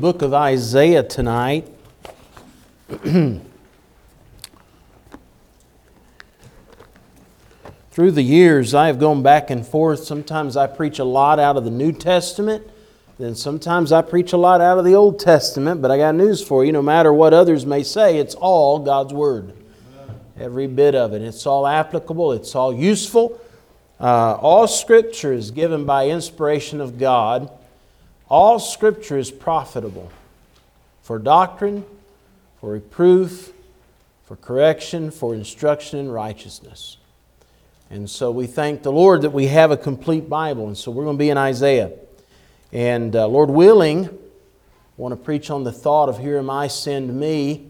Book of Isaiah tonight. Through the years, I have gone back and forth. Sometimes I preach a lot out of the New Testament. Then sometimes I preach a lot out of the Old Testament. But I got news for you. No matter what others may say, it's all God's Word. Every bit of it. It's all applicable. It's all useful. All Scripture is given by inspiration of God. All Scripture is profitable for doctrine, for reproof, for correction, for instruction in righteousness. And so we thank the Lord that we have a complete Bible. And so we're going to be in Isaiah. And Lord willing, I want to preach on the thought of here am I, send me.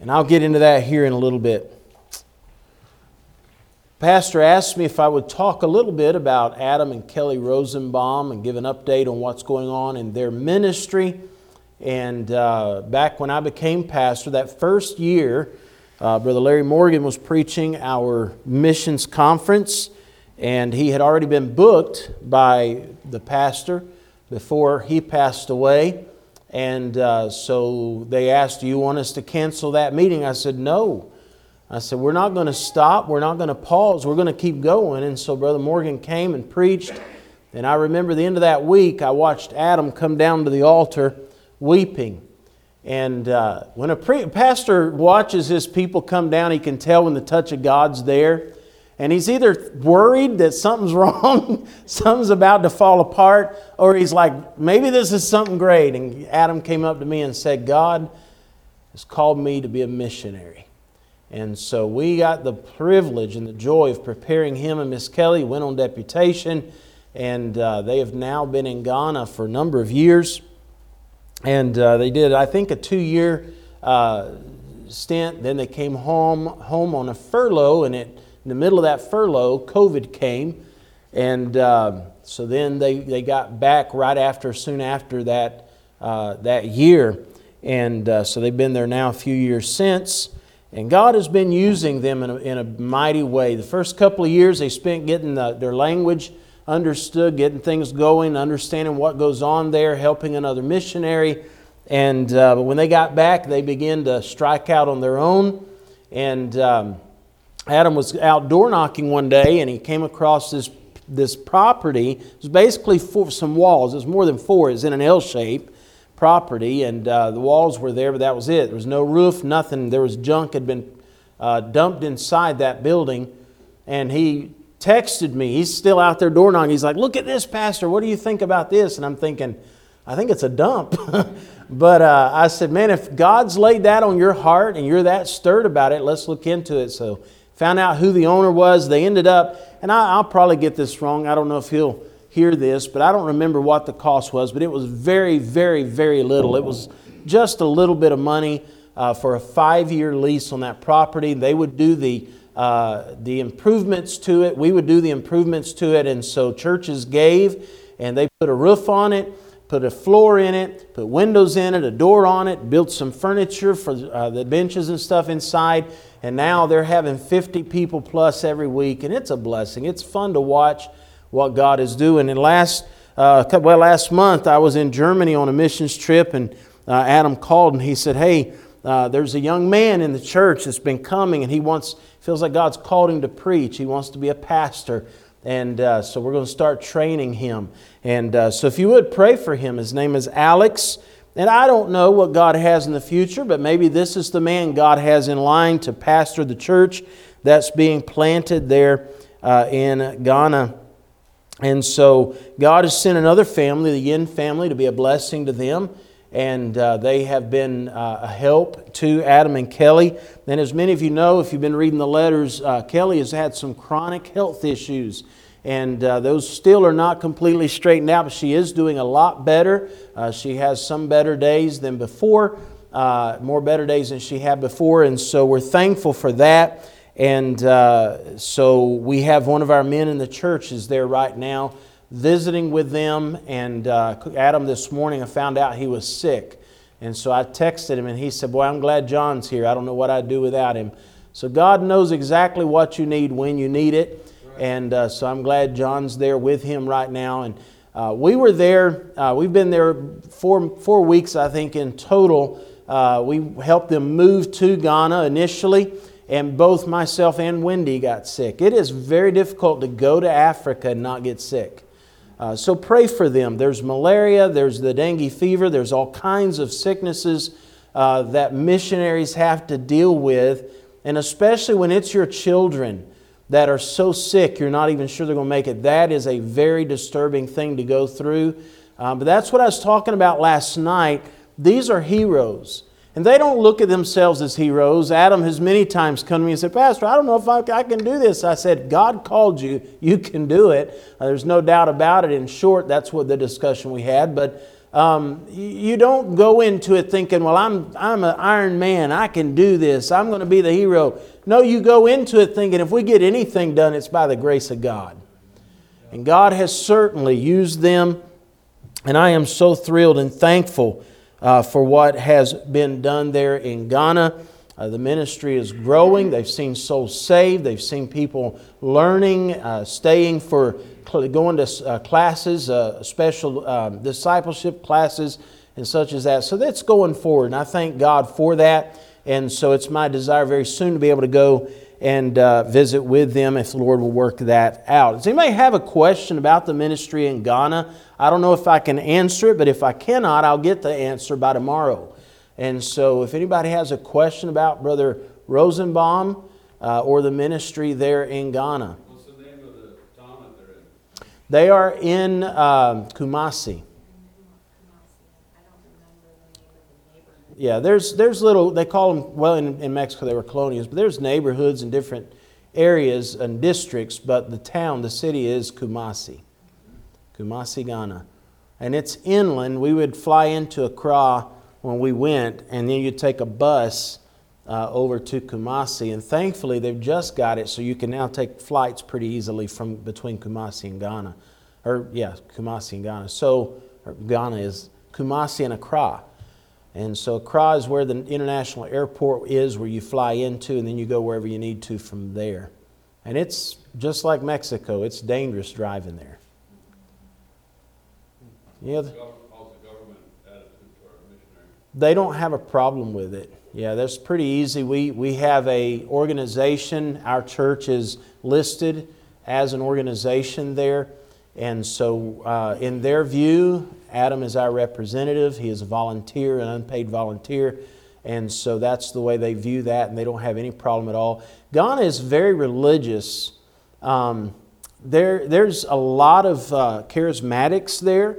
And I'll get into that here in a little bit. Pastor asked me if I would talk a little bit about Adam and Kelly Rosenbaum and give an update on what's going on in their ministry. And back when I became pastor, that first year, Brother Larry Morgan was preaching our missions conference. And he had already been booked by the pastor before he passed away. And so they asked, do you want us to cancel that meeting? I said, no. I said, we're not going to stop. We're not going to pause. We're going to keep going. And so Brother Morgan came and preached. And I remember the end of that week, I watched Adam come down to the altar weeping. And when a pastor watches his people come down, he can tell when the touch of God's there. And he's either worried that something's wrong, something's about to fall apart, or he's like, maybe this is something great. And Adam came up to me and said, God has called me to be a missionary. And so we got the privilege and the joy of preparing him and Miss Kelly, went on deputation, and they have now been in Ghana for a number of years. And they did, I think, a 2-year stint. Then they came home on a furlough, and in the middle of that furlough, COVID came. And so then they got back soon after that, that year. And so they've been there now a few years since. And God has been using them in a mighty way. The first couple of years they spent getting their language understood, getting things going, understanding what goes on there, helping another missionary. And but when they got back, they began to strike out on their own. And Adam was out door knocking one day, and he came across this property. It was basically some walls. It was more than four. It was in an L shape. Property, and the walls were there, but that was it. There was no roof, nothing. There was junk had been dumped inside that building. And he texted me. He's still out there door knocking. He's like, look at this, Pastor. What do you think about this? And I'm thinking, I think it's a dump. But I said, man, if God's laid that on your heart and you're that stirred about it, let's look into it. So found out who the owner was. They ended up, and I'll probably get this wrong. I don't know if he'll hear this, but I don't remember what the cost was, but it was very, very, very little. It was just a little bit of money for a 5-year lease on that property. They would do the improvements to it. We would do the improvements to it. And so churches gave, and they put a roof on it, put a floor in it, put windows in it, a door on it, built some furniture for the benches and stuff inside. And now they're having 50 people plus every week, and it's a blessing. It's fun to watch what God is doing. And last month I was in Germany on a missions trip, and Adam called and he said, hey, there's a young man in the church that's been coming, and feels like God's called him to preach. He wants to be a pastor. And so we're going to start training him. And so if you would pray for him, his name is Alex. And I don't know what God has in the future, but maybe this is the man God has in line to pastor the church that's being planted there in Ghana. And so God has sent another family, the Yin family, to be a blessing to them. And they have been a help to Adam and Kelly. And as many of you know, if you've been reading the letters, Kelly has had some chronic health issues. And those still are not completely straightened out, but she is doing a lot better. She has some better days than before, more better days than she had before. And so we're thankful for that. And so we have one of our men in the church is there right now visiting with them. And Adam this morning, I found out he was sick. And so I texted him, and he said, boy, I'm glad John's here. I don't know what I'd do without him. So God knows exactly what you need when you need it. Right. And so I'm glad John's there with him right now. And We were there, we've been there four weeks, I think, in total. We helped them move to Ghana initially, and both myself and Wendy got sick. It is very difficult to go to Africa and not get sick. So pray for them. There's malaria, there's the dengue fever, there's all kinds of sicknesses that missionaries have to deal with, and especially when it's your children that are so sick you're not even sure they're going to make it. That is a very disturbing thing to go through. But that's what I was talking about last night. These are heroes. And they don't look at themselves as heroes. Adam has many times come to me and said, Pastor, I don't know if I can do this. I said, God called you. You can do it. There's no doubt about it. In short, that's what the discussion we had. But you don't go into it thinking, well, I'm an Iron Man. I can do this. I'm going to be the hero. No, you go into it thinking if we get anything done, it's by the grace of God. And God has certainly used them. And I am so thrilled and thankful for what has been done there in Ghana. The ministry is growing. They've seen souls saved. They've seen people learning, staying for going to classes, special discipleship classes and such as that. So that's going forward, and I thank God for that. And so it's my desire very soon to be able to go and visit with them if the Lord will work that out. Does anybody have a question about the ministry in Ghana? I don't know if I can answer it, but if I cannot, I'll get the answer by tomorrow. And so if anybody has a question about Brother Rosenbaum or the ministry there in Ghana. What's the name of the town that they're in? They are in Kumasi. Yeah, there's little, they call them, well, in Mexico they were colonias, but there's neighborhoods in different areas and districts, but the town, the city is Kumasi. Kumasi, Ghana. And it's inland. We would fly into Accra when we went, and then you take a bus over to Kumasi, and thankfully they've just got it, so you can now take flights pretty easily from between Kumasi and Ghana. Or, yeah, Kumasi and Ghana. So, Ghana is Kumasi and Accra. And so Accra is where the international airport is, where you fly into, and then you go wherever you need to from there. And it's just like Mexico. It's dangerous driving there. Yeah. How's the government attitude to our missionary? They don't have a problem with it. Yeah, that's pretty easy. We have a organization. Our church is listed as an organization there. And so in their view, Adam is our representative. He is a volunteer, an unpaid volunteer. And so that's the way they view that, and they don't have any problem at all. Ghana is very religious. There's a lot of charismatics there.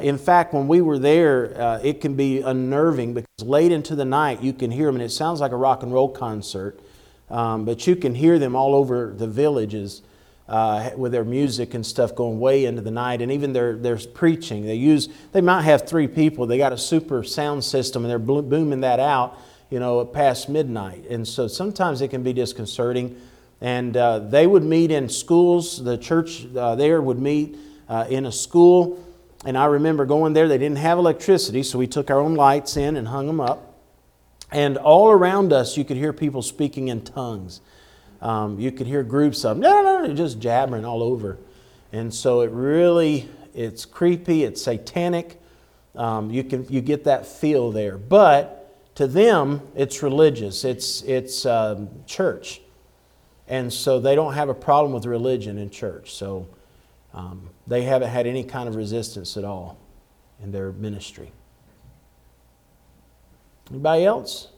In fact, when we were there, it can be unnerving because late into the night you can hear them, and it sounds like a rock and roll concert, but you can hear them all over the villages. With their music and stuff going way into the night, and even their preaching. They might have three people. They got a super sound system, and they're booming that out, you know, past midnight. And so sometimes it can be disconcerting. And they would meet in schools. The church there would meet in a school. And I remember going there. They didn't have electricity, so we took our own lights in and hung them up. And all around us, you could hear people speaking in tongues. You could hear groups of no, just jabbering all over. And so it's creepy, it's satanic. You get that feel there. But to them, it's religious, it's church. And so they don't have a problem with religion in church. So they haven't had any kind of resistance at all in their ministry. Anybody else?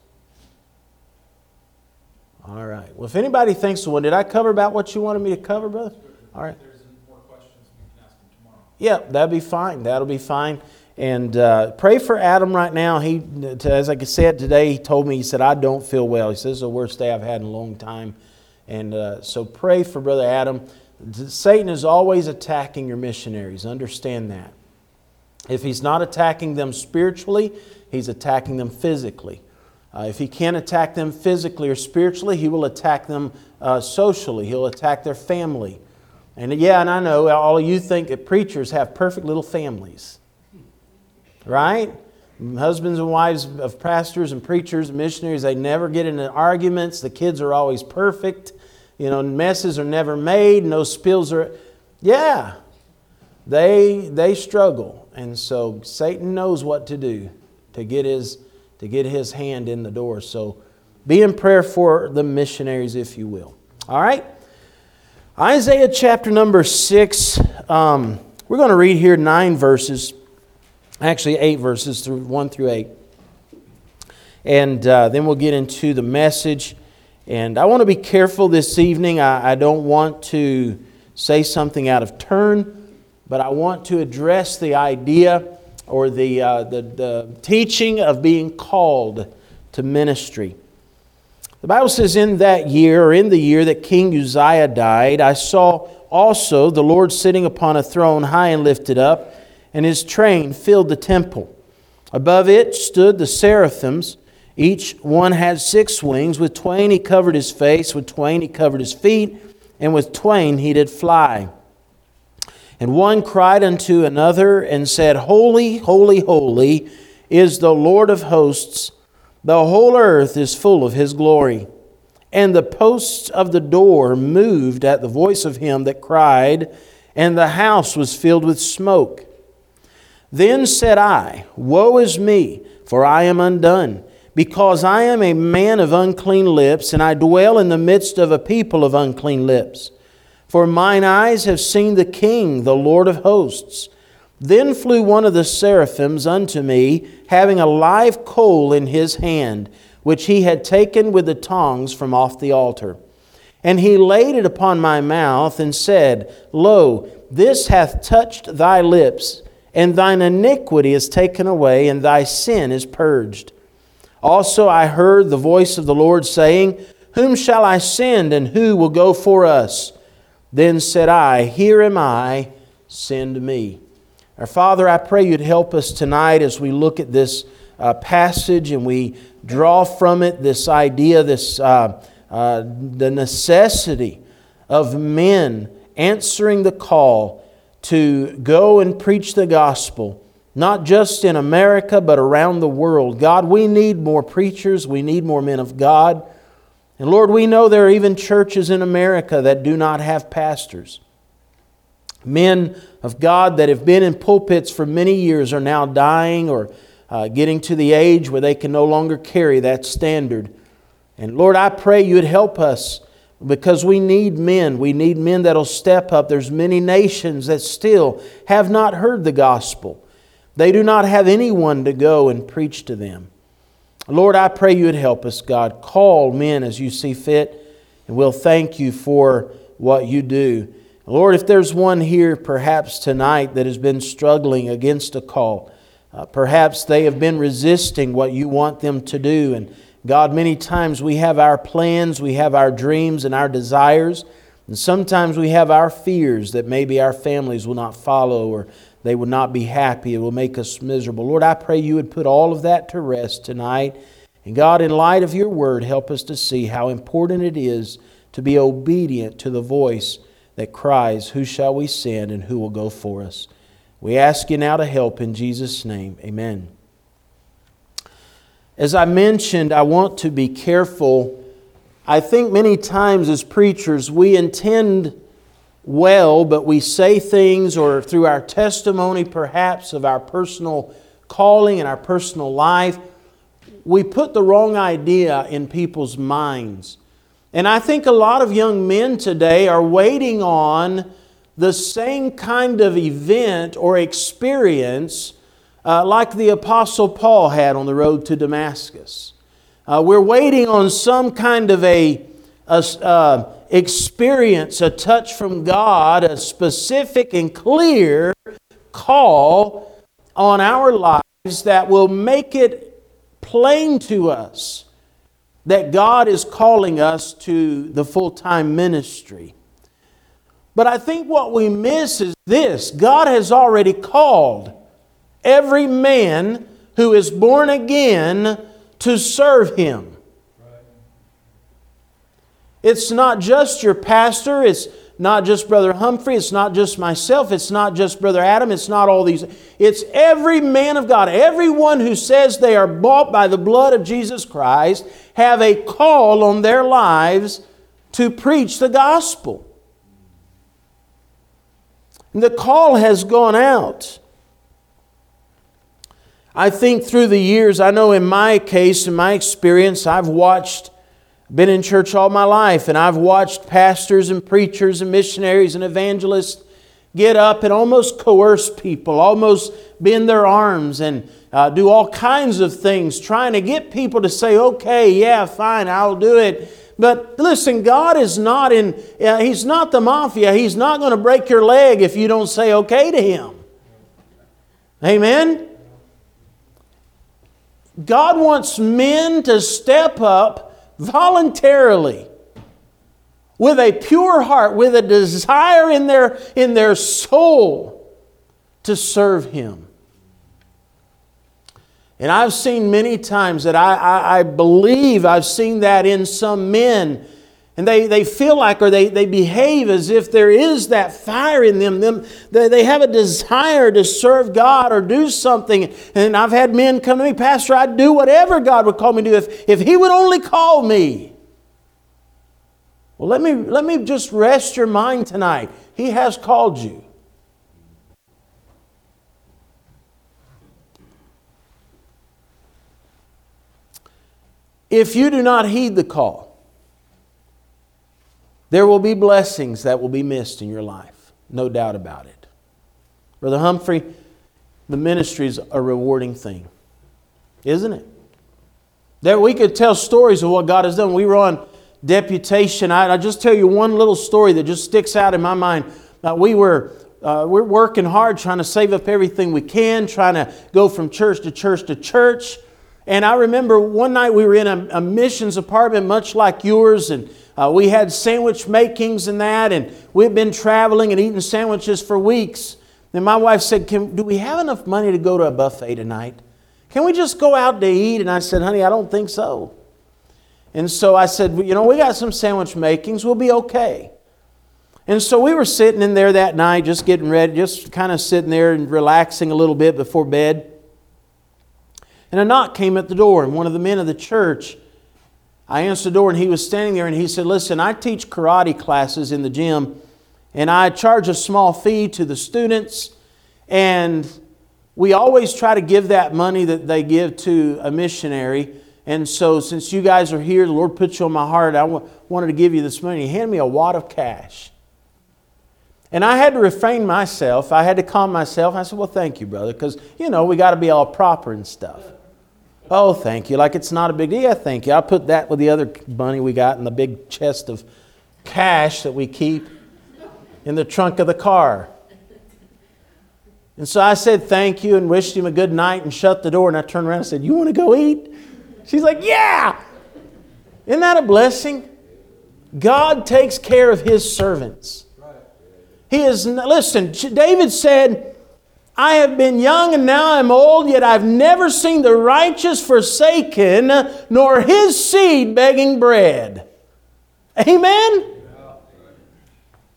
All right. Well, if anybody thinks of one, did I cover about what you wanted me to cover, brother? All right. If there's any more questions, we can ask them tomorrow. Yeah, that'd be fine. That'll be fine. And pray for Adam right now. He, as I said today, he told me, he said, I don't feel well. He says, this is the worst day I've had in a long time. And so pray for Brother Adam. Satan is always attacking your missionaries. Understand that. If he's not attacking them spiritually, he's attacking them physically. If he can't attack them physically or spiritually, he will attack them socially. He'll attack their family. And yeah, and I know all of you think that preachers have perfect little families, right? Husbands and wives of pastors and preachers and missionaries, they never get into arguments. The kids are always perfect. You know, messes are never made. No spills are... Yeah. They struggle, and so Satan knows what to do to get his hand in the door. So be in prayer for the missionaries, if you will. All right? Isaiah chapter number 6. We're going to read here 9 verses. Actually 8 verses, 1 through 8. And then we'll get into the message. And I want to be careful this evening. I don't want to say something out of turn, but I want to address the idea or the teaching of being called to ministry. The Bible says, in the year that King Uzziah died, I saw also the Lord sitting upon a throne high and lifted up, and His train filled the temple. Above it stood the seraphims. Each one had 6 wings. With 2 he covered his face. With 2 he covered his feet. And with 2 he did fly. And one cried unto another and said, Holy, holy, holy is the Lord of hosts. The whole earth is full of His glory. And the posts of the door moved at the voice of him that cried, and the house was filled with smoke. Then said I, Woe is me, for I am undone, because I am a man of unclean lips, and I dwell in the midst of a people of unclean lips. For mine eyes have seen the King, the Lord of hosts. Then flew one of the seraphims unto me, having a live coal in his hand, which he had taken with the tongs from off the altar. And he laid it upon my mouth, and said, Lo, this hath touched thy lips, and thine iniquity is taken away, and thy sin is purged. Also I heard the voice of the Lord saying, Whom shall I send, and who will go for us? Then said I, Here am I, send me. Our Father, I pray You'd help us tonight as we look at this passage and we draw from it this idea, the necessity of men answering the call to go and preach the gospel, not just in America, but around the world. God, we need more preachers. We need more men of God. And Lord, we know there are even churches in America that do not have pastors. Men of God that have been in pulpits for many years are now dying or getting to the age where they can no longer carry that standard. And Lord, I pray You'd help us, because we need men. We need men that'll step up. There's many nations that still have not heard the gospel. They do not have anyone to go and preach to them. Lord, I pray You'd help us, God. Call men as You see fit, and we'll thank You for what You do. Lord, if there's one here perhaps tonight that has been struggling against a call, perhaps they have been resisting what You want them to do, and God, many times we have our plans, we have our dreams and our desires, and sometimes we have our fears that maybe our families will not follow or they will not be happy. It will make us miserable. Lord, I pray You would put all of that to rest tonight. And God, in light of Your Word, help us to see how important it is to be obedient to the voice that cries, Who shall we send and who will go for us? We ask You now to help in Jesus' name. Amen. As I mentioned, I want to be careful. I think many times as preachers, we intend well, but we say things, or through our testimony perhaps of our personal calling and our personal life, we put the wrong idea in people's minds. And I think a lot of young men today are waiting on the same kind of event or experience like the Apostle Paul had on the road to Damascus. We're waiting on some kind of a experience, a touch from God, a specific and clear call on our lives that will make it plain to us that God is calling us to the full-time ministry. But I think what we miss is this: God has already called every man who is born again to serve Him. Right. It's not just your pastor. It's not just Brother Humphrey. It's not just myself. It's not just Brother Adam. It's not all these. It's every man of God. Everyone who says they are bought by the blood of Jesus Christ have a call on their lives to preach the gospel. The call has gone out. I think through the years, I know in my case, in my experience, been in church all my life, and I've watched pastors and preachers and missionaries and evangelists get up and almost coerce people, almost bend their arms and do all kinds of things, trying to get people to say, okay, yeah, fine, I'll do it. But listen, God is not He's not the mafia. He's not going to break your leg if you don't say okay to Him. Amen? God wants men to step up voluntarily with a pure heart, with a desire in their soul to serve Him. And I've seen many times that I believe I've seen that in some men. And they feel like, or they behave as if there is that fire in them. They have a desire to serve God or do something. And I've had men come to me, Pastor, I'd do whatever God would call me to do if He would only call me. Well, let me just rest your mind tonight. He has called you. If you do not heed the call, there will be blessings that will be missed in your life. No doubt about it. Brother Humphrey, the ministry is a rewarding thing, isn't it? That we could tell stories of what God has done. We were on deputation. I'll just tell you one little story that just sticks out in my mind. We're working hard, trying to save up everything we can, trying to go from church to church to church. And I remember one night we were in a missions apartment much like yours, and we had sandwich makings and that, and we'd been traveling and eating sandwiches for weeks. Then my wife said, do we have enough money to go to a buffet tonight? Can we just go out to eat? And I said, honey, I don't think so. And so I said, well, we got some sandwich makings. We'll be okay. And so we were sitting in there that night, just getting ready, just kind of sitting there and relaxing a little bit before bed. And a knock came at the door, and one of the men of the church, I answered the door, and he was standing there, and he said, listen, I teach karate classes in the gym, and I charge a small fee to the students, and we always try to give that money that they give to a missionary. And so since you guys are here, the Lord put you on my heart, I wanted to give you this money. He handed me a wad of cash. And I had to refrain myself. I had to calm myself. I said, well, thank you, brother, because, we got to be all proper and stuff. Oh, thank you. Like it's not a big deal. Yeah, thank you. I'll put that with the other money we got in the big chest of cash that we keep in the trunk of the car. And so I said thank you and wished him a good night and shut the door. And I turned around and said, you want to go eat? She's like, yeah. Isn't that a blessing? God takes care of His servants. He is, listen, David said, I have been young and now I'm old, yet I've never seen the righteous forsaken, nor his seed begging bread. Amen?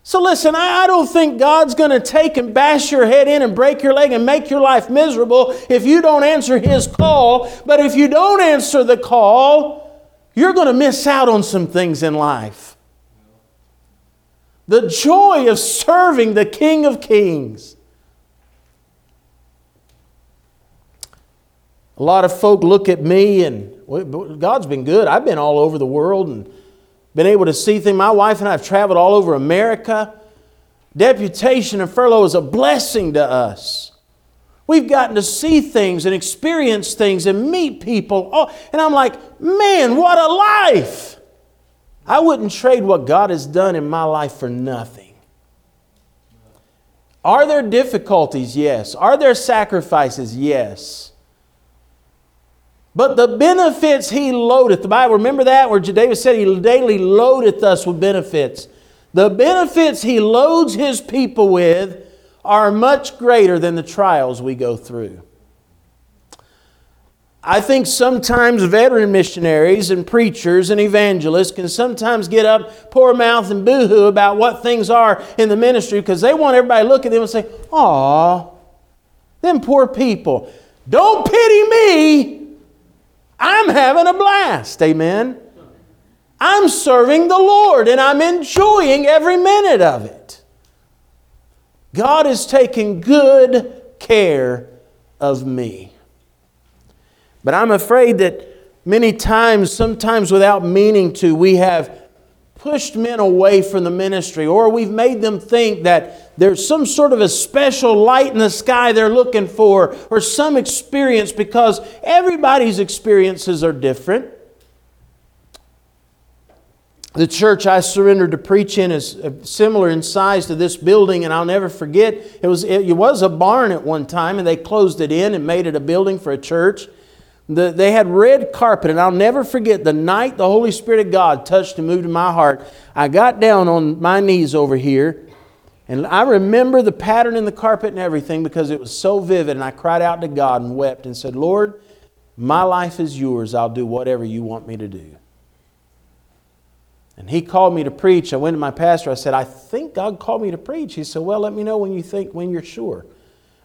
So listen, I don't think God's going to take and bash your head in and break your leg and make your life miserable if you don't answer His call. But if you don't answer the call, you're going to miss out on some things in life. The joy of serving the King of Kings. A lot of folk look at me, and God's been good. I've been all over the world and been able to see things. My wife and I have traveled all over America. Deputation and furlough is a blessing to us. We've gotten to see things and experience things and meet people. Oh, and I'm like, man, what a life! I wouldn't trade what God has done in my life for nothing. Are there difficulties? Yes. Are there sacrifices? Yes. But the benefits He loadeth. The Bible, remember that where David said He daily loadeth us with benefits. The benefits He loads His people with are much greater than the trials we go through. I think sometimes veteran missionaries and preachers and evangelists can sometimes get up, pour mouth and boohoo about what things are in the ministry because they want everybody to look at them and say, aw, them poor people. Don't pity me. I'm having a blast. Amen. I'm serving the Lord and I'm enjoying every minute of it. God is taking good care of me. But I'm afraid that many times, sometimes without meaning to, we have pushed men away from the ministry, or we've made them think that there's some sort of a special light in the sky they're looking for, or some experience, because everybody's experiences are different. The church I surrendered to preach in is similar in size to this building, and I'll never forget, it was a barn at one time, and they closed it in and made it a building for a church. They had red carpet, and I'll never forget the night the Holy Spirit of God touched and moved in my heart. I got down on my knees over here, and I remember the pattern in the carpet and everything because it was so vivid, and I cried out to God and wept and said, Lord, my life is yours. I'll do whatever you want me to do. And he called me to preach. I went to my pastor. I said, I think God called me to preach. He said, well, let me know when you're sure.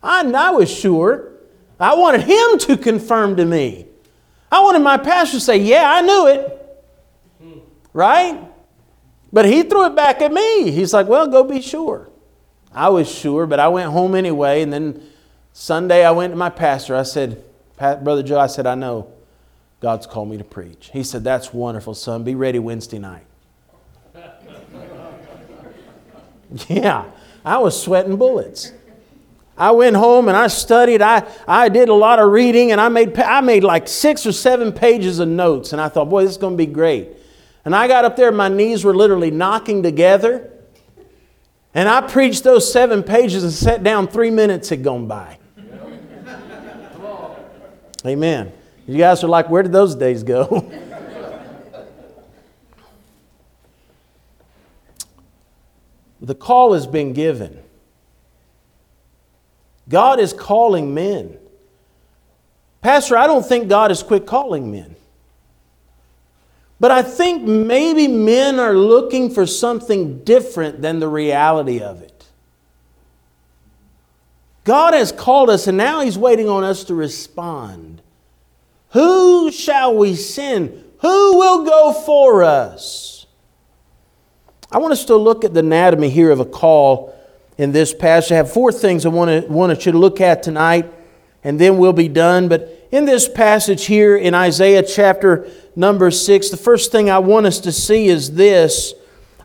And I was sure. I wanted him to confirm to me. I wanted my pastor to say, yeah, I knew it. Right? But he threw it back at me. He's like, well, go be sure. I was sure, but I went home anyway. And then Sunday I went to my pastor. I said, Brother Joe, I said, I know God's called me to preach. He said, that's wonderful, son. Be ready Wednesday night. Yeah, I was sweating bullets. I went home and I studied. I did a lot of reading, and I made like 6 or 7 pages of notes. And I thought, boy, this is going to be great. And I got up there. My knees were literally knocking together. And I preached those 7 pages and sat down. 3 minutes had gone by. Amen. You guys are like, where did those days go? The call has been given. God is calling men. Pastor, I don't think God has quit calling men. But I think maybe men are looking for something different than the reality of it. God has called us, and now He's waiting on us to respond. Who shall we send? Who will go for us? I want us to look at the anatomy here of a call. In this passage, I have 4 things I wanted you to look at tonight, and then we'll be done. But in this passage here in Isaiah chapter number 6, the first thing I want us to see is this.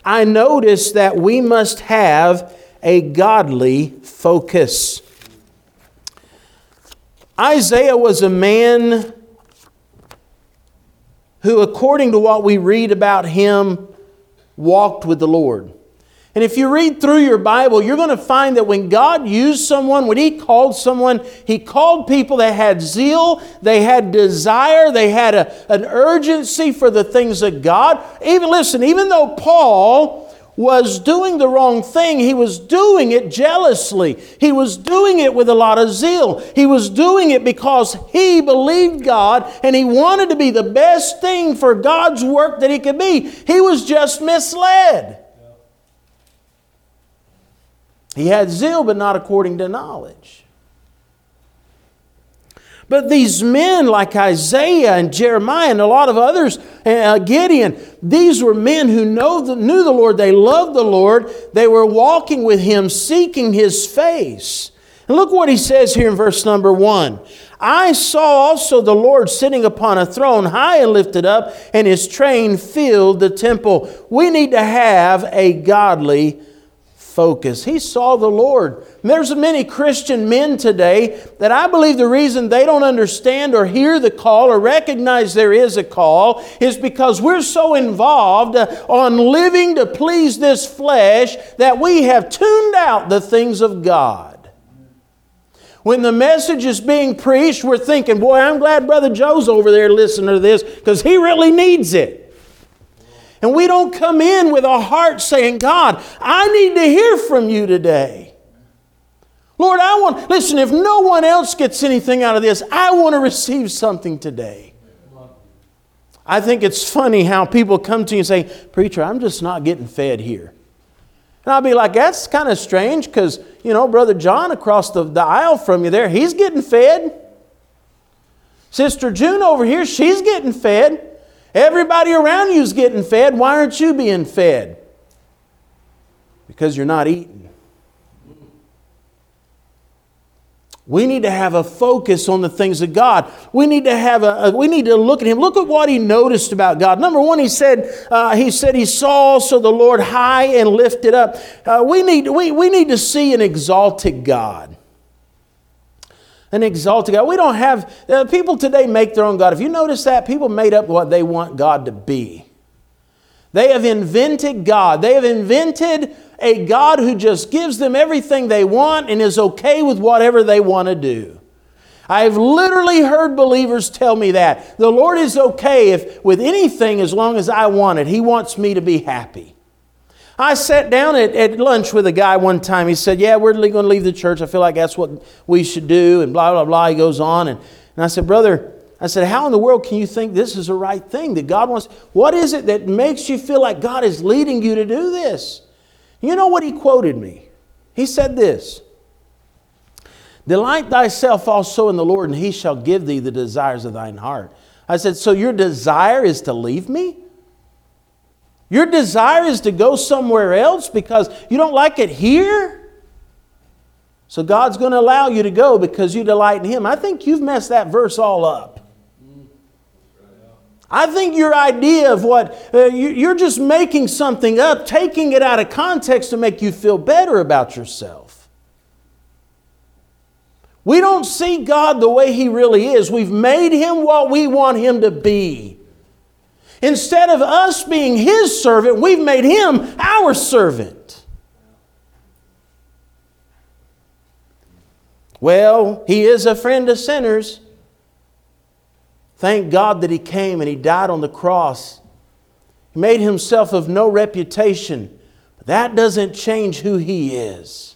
I notice that we must have a godly focus. Isaiah was a man who, according to what we read about him, walked with the Lord. And if you read through your Bible, you're going to find that when God used someone, when He called someone, He called people that had zeal, they had desire, they had an urgency for the things of God. Even though Paul was doing the wrong thing, he was doing it jealously. He was doing it with a lot of zeal. He was doing it because he believed God and he wanted to be the best thing for God's work that he could be. He was just misled. He had zeal, but not according to knowledge. But these men like Isaiah and Jeremiah and a lot of others, Gideon, these were men who knew the Lord. They loved the Lord. They were walking with Him, seeking His face. And look what he says here in verse number 1. I saw also the Lord sitting upon a throne, high and lifted up, and His train filled the temple. We need to have a godly focus. He saw the Lord. And there's many Christian men today that I believe the reason they don't understand or hear the call or recognize there is a call is because we're so involved on living to please this flesh that we have tuned out the things of God. When the message is being preached, we're thinking, boy, I'm glad Brother Joe's over there listening to this because he really needs it. And we don't come in with a heart saying, God, I need to hear from you today. Lord, listen, if no one else gets anything out of this, I want to receive something today. I think it's funny how people come to you and say, preacher, I'm just not getting fed here. And I'll be like, that's kind of strange because, Brother John across the aisle from you there, he's getting fed. Sister June over here, she's getting fed. Everybody around you is getting fed. Why aren't you being fed? Because you're not eating. We need to have a focus on the things of God. We need to have we need to look at him. Look at what he noticed about God. Number one, he said he saw also the Lord high and lifted up. We need to see an exalted God. An exalted God. We don't have people today make their own God. If you notice that, people made up what they want God to be. They have invented God. They have invented a God who just gives them everything they want and is okay with whatever they want to do. I've literally heard believers tell me that. The Lord is okay with anything as long as I want it. He wants me to be happy. I sat down at lunch with a guy one time. He said, yeah, we're going to leave the church. I feel like that's what we should do, and blah, blah, blah. He goes on. And I said, brother, how in the world can you think this is the right thing that God wants? What is it that makes you feel like God is leading you to do this? You know what he quoted me? He said this, delight thyself also in the Lord, and he shall give thee the desires of thine heart. I said, so your desire is to leave me? Your desire is to go somewhere else because you don't like it here? So God's going to allow you to go because you delight in him. I think you've messed that verse all up. I think your idea of what, you're just making something up, taking it out of context to make you feel better about yourself. We don't see God the way he really is. We've made him what we want him to be. Instead of us being his servant, we've made him our servant. Well, he is a friend of sinners. Thank God that he came and he died on the cross. He made himself of no reputation. But that doesn't change who he is.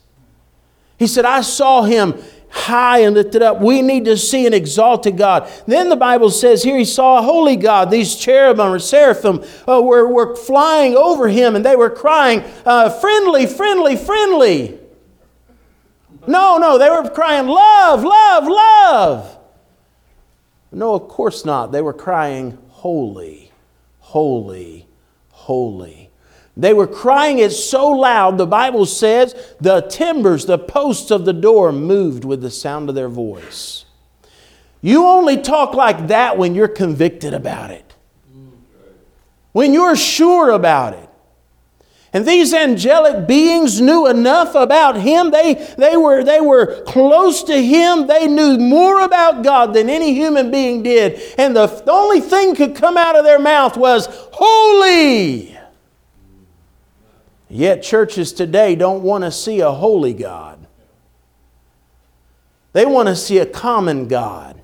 He said, I saw him high and lifted up. We need to see an exalted God. Then the Bible says here he saw a holy God. These cherubim or seraphim were flying over him, and they were crying, friendly, friendly, friendly. No, they were crying, love, love, love. No, of course not. They were crying, holy, holy, holy. They were crying it so loud, the Bible says, the timbers, the posts of the door moved with the sound of their voice. You only talk like that when you're convicted about it. When you're sure about it. And these angelic beings knew enough about him. They were close to him. They knew more about God than any human being did. And the only thing could come out of their mouth was, holy. Yet churches today don't want to see a holy God. They want to see a common God.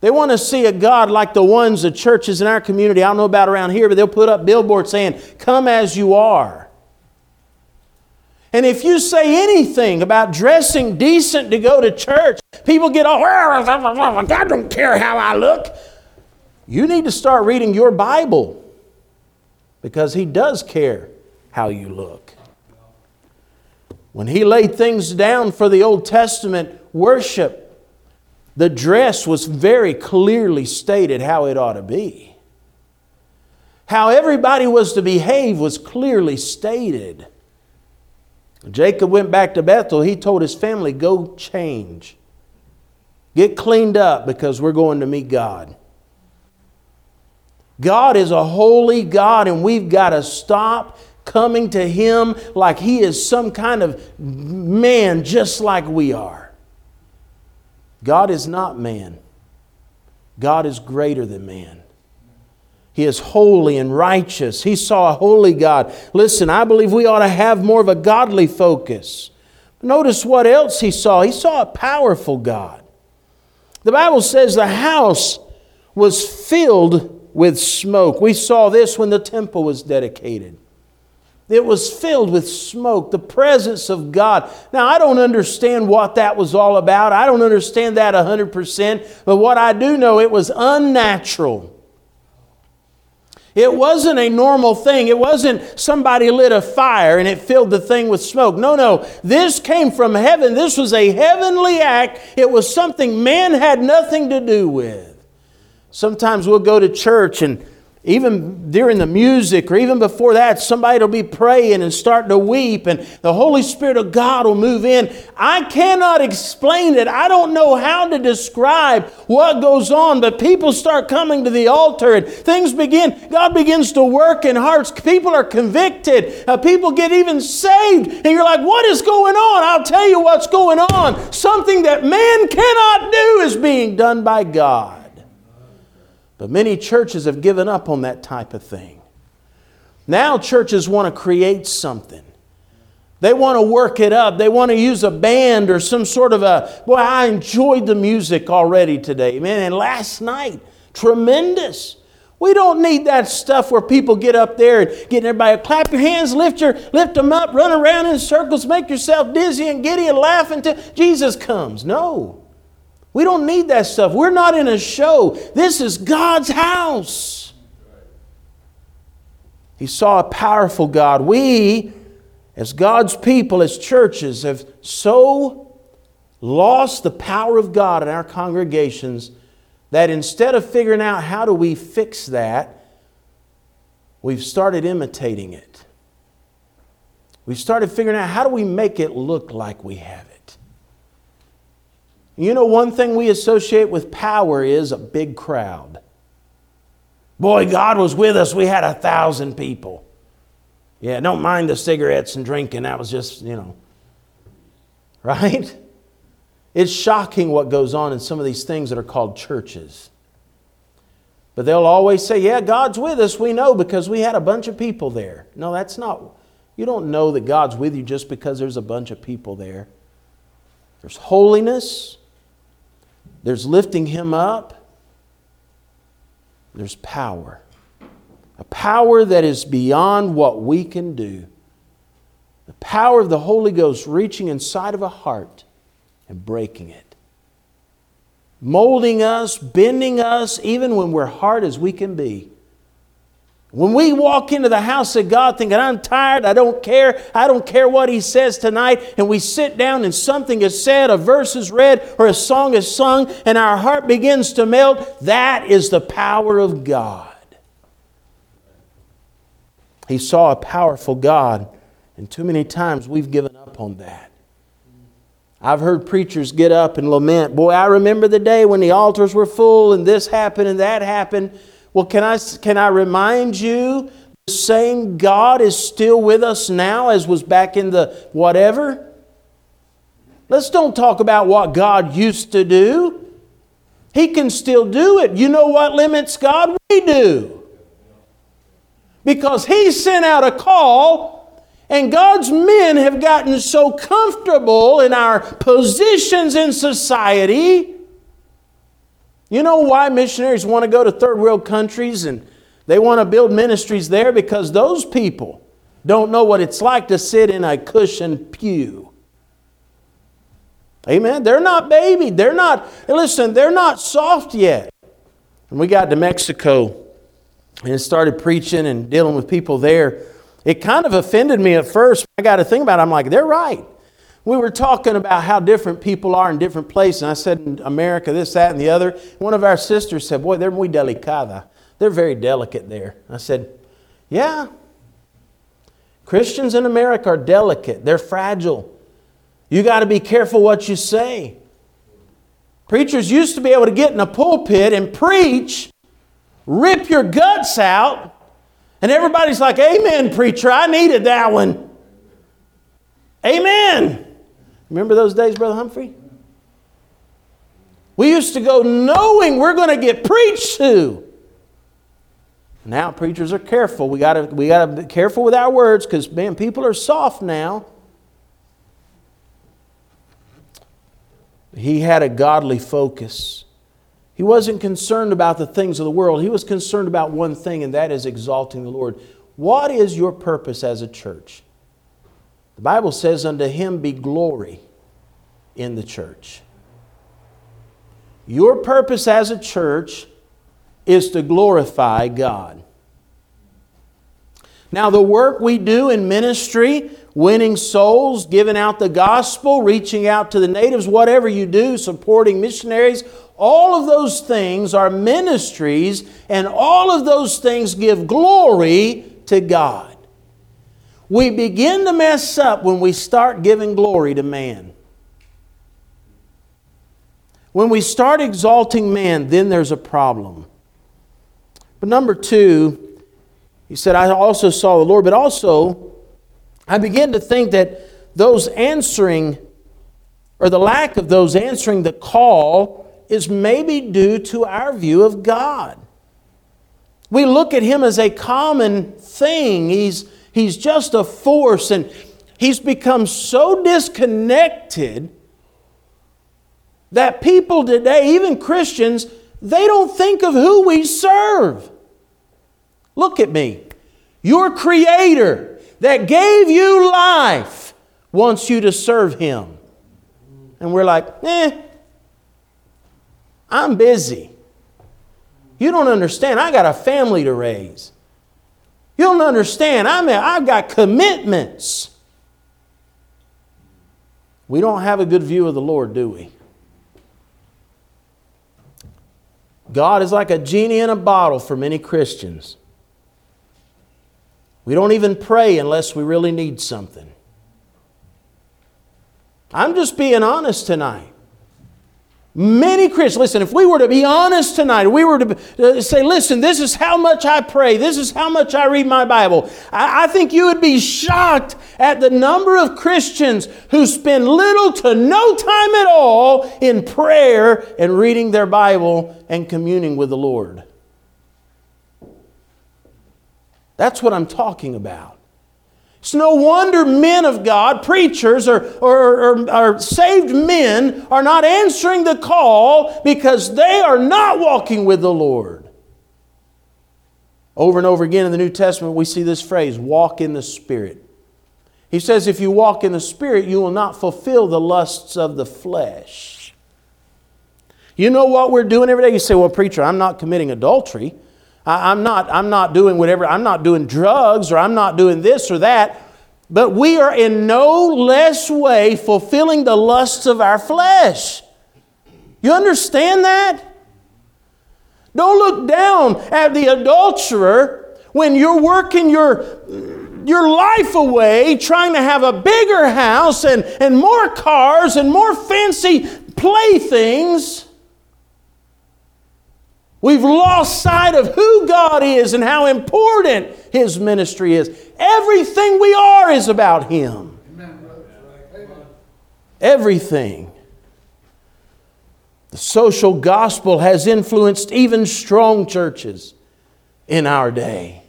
They want to see a God like the ones the churches in our community, I don't know about around here, but they'll put up billboards saying, come as you are. And if you say anything about dressing decent to go to church, people get all, I don't care how I look. You need to start reading your Bible, because he does care how you look. When he laid things down for the Old Testament worship, the dress was very clearly stated how it ought to be. How everybody was to behave was clearly stated. Jacob went back to Bethel. He told his family, go change. Get cleaned up because we're going to meet God. God is a holy God, and we've got to stop coming to him like he is some kind of man just like we are. God is not man. God is greater than man. He is holy and righteous. He saw a holy God. Listen, I believe we ought to have more of a godly focus. Notice what else he saw. He saw a powerful God. The Bible says the house was filled with smoke. We saw this when the temple was dedicated. It was filled with smoke, the presence of God. Now, I don't understand what that was all about. I don't understand that 100%. But what I do know, it was unnatural. It wasn't a normal thing. It wasn't somebody lit a fire and it filled the thing with smoke. No. This came from heaven. This was a heavenly act. It was something man had nothing to do with. Sometimes we'll go to church and Even during the music or even before that, somebody will be praying and starting to weep and the Holy Spirit of God will move in. I cannot explain it. I don't know how to describe what goes on, but people start coming to the altar and things begin. God begins to work in hearts. People are convicted. People get even saved. And you're like, what is going on? I'll tell you what's going on. Something that man cannot do is being done by God. But many churches have given up on that type of thing. Now churches want to create something. They want to work it up. They want to use a band or some sort of a, boy, I enjoyed the music already today, man. And last night, tremendous. We don't need that stuff where people get up there and get everybody to clap your hands, lift them up, run around in circles, make yourself dizzy and giddy and laugh until Jesus comes. No. We don't need that stuff. We're not in a show. This is God's house. He saw a powerful God. We, as God's people, as churches, have so lost the power of God in our congregations that instead of figuring out how do we fix that, we've started imitating it. We've started figuring out how do we make it look like we have it. You know, one thing we associate with power is a big crowd. Boy, God was with us. We had 1,000 people. Yeah, don't mind the cigarettes and drinking. That was just, you know, right? It's shocking what goes on in some of these things that are called churches. But they'll always say, yeah, God's with us. We know because we had a bunch of people there. No, that's not. You don't know that God's with you just because there's a bunch of people there. There's holiness. There's lifting Him up. There's power. A power that is beyond what we can do. The power of the Holy Ghost reaching inside of a heart and breaking it. Molding us, bending us, even when we're hard as we can be. When we walk into the house of God thinking, I'm tired, I don't care what He says tonight, and we sit down and something is said, a verse is read, or a song is sung, and our heart begins to melt, that is the power of God. He saw a powerful God, and too many times we've given up on that. I've heard preachers get up and lament, boy, I remember the day when the altars were full, and this happened and that happened. Well, can I remind you, the same God is still with us now as was back in the whatever? Let's don't talk about what God used to do. He can still do it. You know what limits God? We do. Because He sent out a call and God's men have gotten so comfortable in our positions in society. You know why missionaries want to go to third world countries and they want to build ministries there? Because those people don't know what it's like to sit in a cushioned pew. Amen. They're not babied. They're not soft yet. When we got to Mexico and started preaching and dealing with people there, it kind of offended me at first. I got to think about it. I'm like, they're right. We were talking about how different people are in different places. And I said, in America, this, that, and the other. One of our sisters said, boy, they're muy delicada. They're very delicate there. I said, yeah. Christians in America are delicate. They're fragile. You got to be careful what you say. Preachers used to be able to get in a pulpit and preach, rip your guts out, and everybody's like, amen, preacher, I needed that one. Amen. Remember those days, Brother Humphrey? We used to go knowing we're going to get preached to. Now preachers are careful. We got to be careful with our words because, man, people are soft now. He had a godly focus. He wasn't concerned about the things of the world. He was concerned about one thing, and that is exalting the Lord. What is your purpose as a church? The Bible says, unto Him be glory in the church. Your purpose as a church is to glorify God. Now, the work we do in ministry, winning souls, giving out the gospel, reaching out to the natives, whatever you do, supporting missionaries. All of those things are ministries, and all of those things give glory to God. We begin to mess up when we start giving glory to man. When we start exalting man, then there's a problem. But number two, he said, I also saw the Lord, but also I begin to think that those answering, or the lack of those answering the call, is maybe due to our view of God. We look at him as a common thing. He's just a force, and he's become so disconnected that people today, even Christians, they don't think of who we serve. Look at me. Your Creator that gave you life wants you to serve him. And we're like, I'm busy. You don't understand. I got a family to raise. You don't understand. I've got commitments. We don't have a good view of the Lord, do we? God is like a genie in a bottle for many Christians. We don't even pray unless we really need something. I'm just being honest tonight. Many Christians, listen, if we were to be honest tonight, we were to say, listen, this is how much I pray. This is how much I read my Bible. I think you would be shocked at the number of Christians who spend little to no time at all in prayer and reading their Bible and communing with the Lord. That's what I'm talking about. It's no wonder men of God, preachers or saved men, are not answering the call, because they are not walking with the Lord. Over and over again in the New Testament, we see this phrase, walk in the Spirit. He says, if you walk in the Spirit, you will not fulfill the lusts of the flesh. You know what we're doing every day? You say, well, preacher, I'm not committing adultery. I'm not doing whatever, I'm not doing drugs, or I'm not doing this or that, but we are in no less way fulfilling the lusts of our flesh. You understand that? Don't look down at the adulterer when you're working your life away, trying to have a bigger house and more cars and more fancy playthings. We've lost sight of who God is and how important his ministry is. Everything we are is about him. Amen. Everything. The social gospel has influenced even strong churches in our day.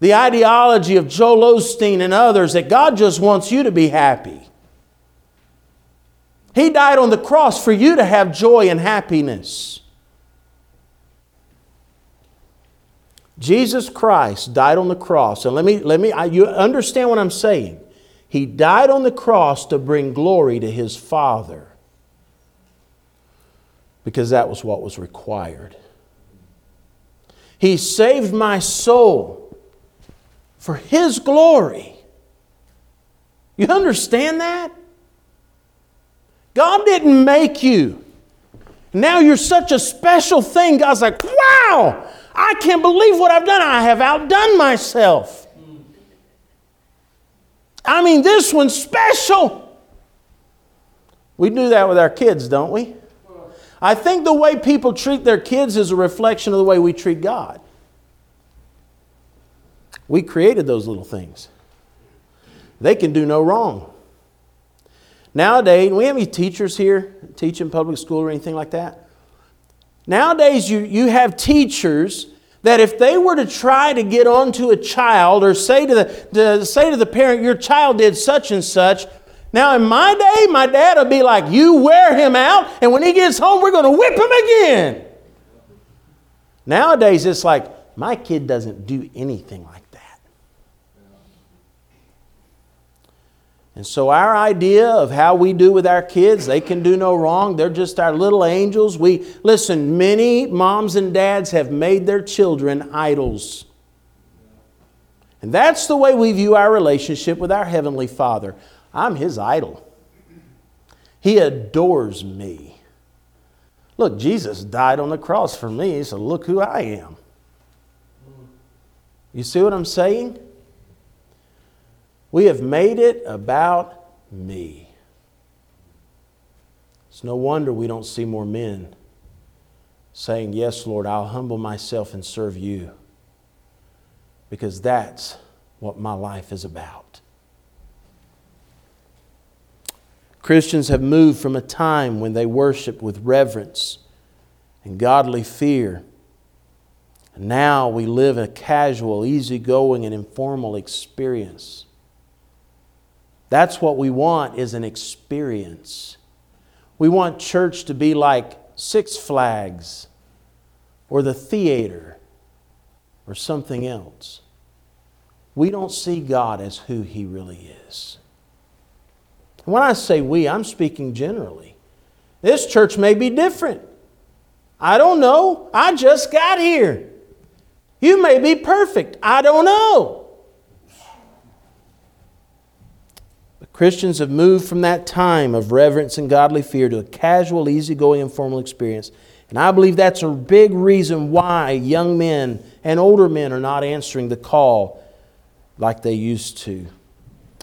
The ideology of Joel Osteen and others that God just wants you to be happy. He died on the cross for you to have joy and happiness. Jesus Christ died on the cross. And you understand what I'm saying. He died on the cross to bring glory to his Father, because that was what was required. He saved my soul for his glory. You understand that? God didn't make you. Now you're such a special thing. God's like, wow! I can't believe what I've done. I have outdone myself. I mean, this one's special. We do that with our kids, don't we? I think the way people treat their kids is a reflection of the way we treat God. We created those little things. They can do no wrong. Nowadays, do we have any teachers here teaching public school or anything like that? Nowadays, you have teachers that if they were to try to get onto a child or say to the parent, your child did such and such. Now, in my day, my dad would be like, you wear him out, and when he gets home, we're going to whip him again. Nowadays, it's like, my kid doesn't do anything like that. And so our idea of how we do with our kids, they can do no wrong. They're just our little angels. Listen, many moms and dads have made their children idols. And that's the way we view our relationship with our Heavenly Father. I'm His idol. He adores me. Look, Jesus died on the cross for me, so look who I am. You see what I'm saying? We have made it about me. It's no wonder we don't see more men saying, yes, Lord, I'll humble myself and serve you. Because that's what my life is about. Christians have moved from a time when they worshiped with reverence and godly fear. And now we live a casual, easygoing, and informal experience. That's what we want, is an experience. We want church to be like Six Flags or the theater or something else. We don't see God as who He really is. When I say we, I'm speaking generally. This church may be different. I don't know. I just got here. You may be perfect. I don't know. But Christians have moved from that time of reverence and godly fear to a casual, easygoing, informal experience. And I believe that's a big reason why young men and older men are not answering the call like they used to.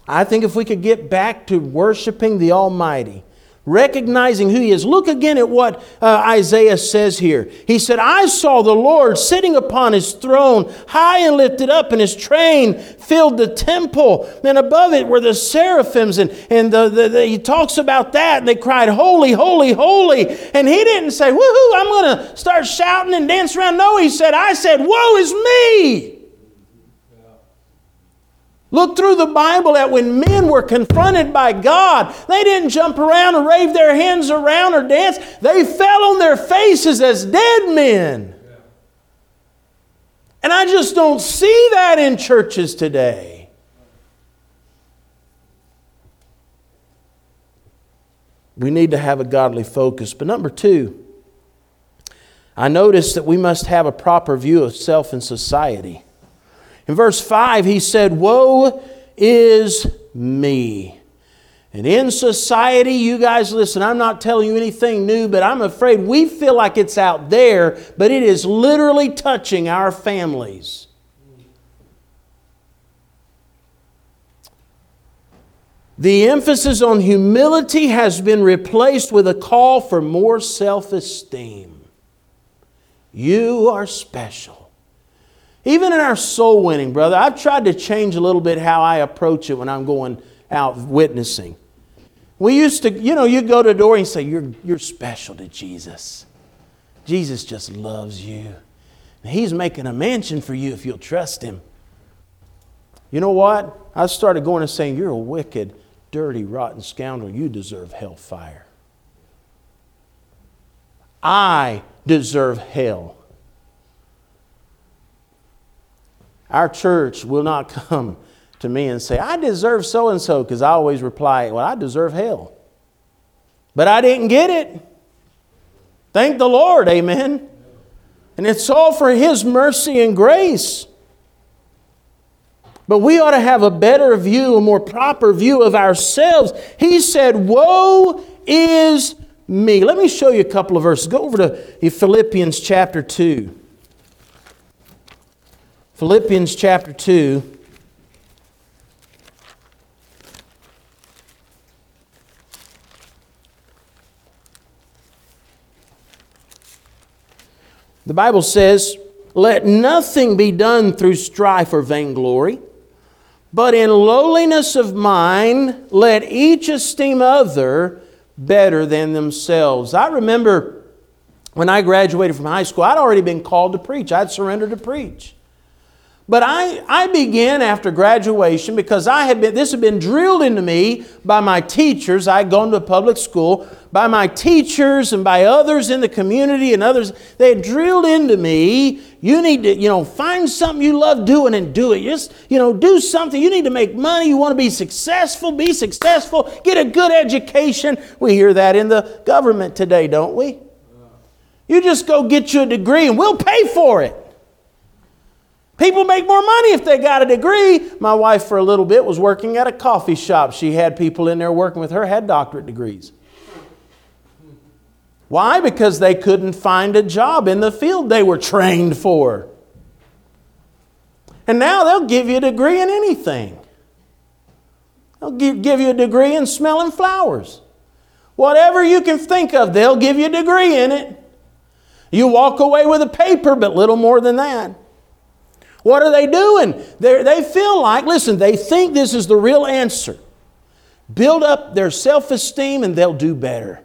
I think if we could get back to worshiping the Almighty, recognizing who He is. Look again at what Isaiah says here. He said, I saw the Lord sitting upon His throne, high and lifted up, and His train filled the temple. And above it were the seraphims, and he talks about that. And they cried, holy, holy, holy. And He didn't say, woohoo, I'm going to start shouting and dance around. No, He said, I said, woe is me. Look through the Bible at when men were confronted by God. They didn't jump around or wave their hands around or dance. They fell on their faces as dead men. Yeah. And I just don't see that in churches today. We need to have a godly focus. But number two, I noticed that we must have a proper view of self and society. In verse 5, he said, woe is me. And in society, you guys listen, I'm not telling you anything new, but I'm afraid we feel like it's out there, but it is literally touching our families. The emphasis on humility has been replaced with a call for more self-esteem. You are special. Even in our soul winning, brother, I've tried to change a little bit how I approach it when I'm going out witnessing. We used to, you know, you go to the door and say, you're special to Jesus. Jesus just loves you. And He's making a mansion for you if you'll trust Him. You know what? I started going and saying, you're a wicked, dirty, rotten scoundrel. You deserve hellfire. I deserve hell. Our church will not come to me and say, I deserve so-and-so, because I always reply, well, I deserve hell. But I didn't get it. Thank the Lord, amen. And it's all for His mercy and grace. But we ought to have a better view, a more proper view of ourselves. He said, woe is me. Let me show you a couple of verses. Go over to Philippians chapter 2. Philippians chapter 2. The Bible says, let nothing be done through strife or vainglory, but in lowliness of mind, let each esteem other better than themselves. I remember when I graduated from high school, I'd already been called to preach. I'd surrendered to preach. But I began after graduation because this had been drilled into me by my teachers. I had gone to public school, by my teachers and by others in the community and others. They had drilled into me, you need to, find something you love doing and do it. Just, do something. You need to make money. You want to be successful, get a good education. We hear that in the government today, don't we? You just go get you a degree and we'll pay for it. People make more money if they got a degree. My wife for a little bit was working at a coffee shop. She had people in there working with her, had doctorate degrees. Why? Because they couldn't find a job in the field they were trained for. And now they'll give you a degree in anything. They'll give you a degree in smelling flowers. Whatever you can think of, they'll give you a degree in it. You walk away with a paper, but little more than that. What are they doing? They feel like, listen, they think this is the real answer. Build up their self-esteem and they'll do better.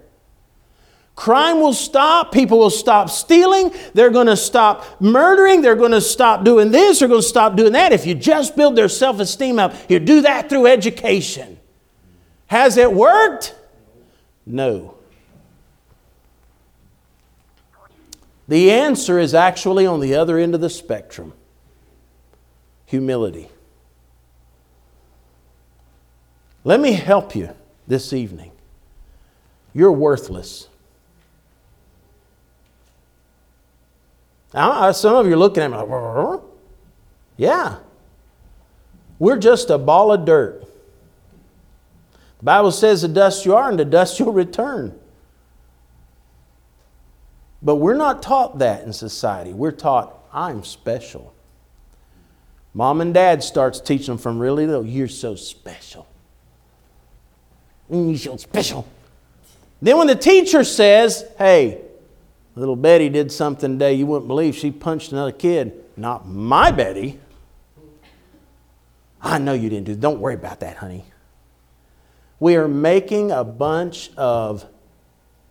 Crime will stop. People will stop stealing. They're going to stop murdering. They're going to stop doing this. They're going to stop doing that. If you just build their self-esteem up, you do that through education. Has it worked? No. The answer is actually on the other end of the spectrum. Humility. Let me help you this evening. You're worthless. Now, some of you are looking at me like, "Whoa." Yeah. We're just a ball of dirt. The Bible says the dust you are and the dust you'll return. But we're not taught that in society. We're taught, I'm special. Mom and dad starts teaching them from really little, you're so special. You're so special. Then when the teacher says, hey, little Betty did something today you wouldn't believe. She punched another kid. Not my Betty. I know you didn't do it. Don't worry about that, honey. We are making a bunch of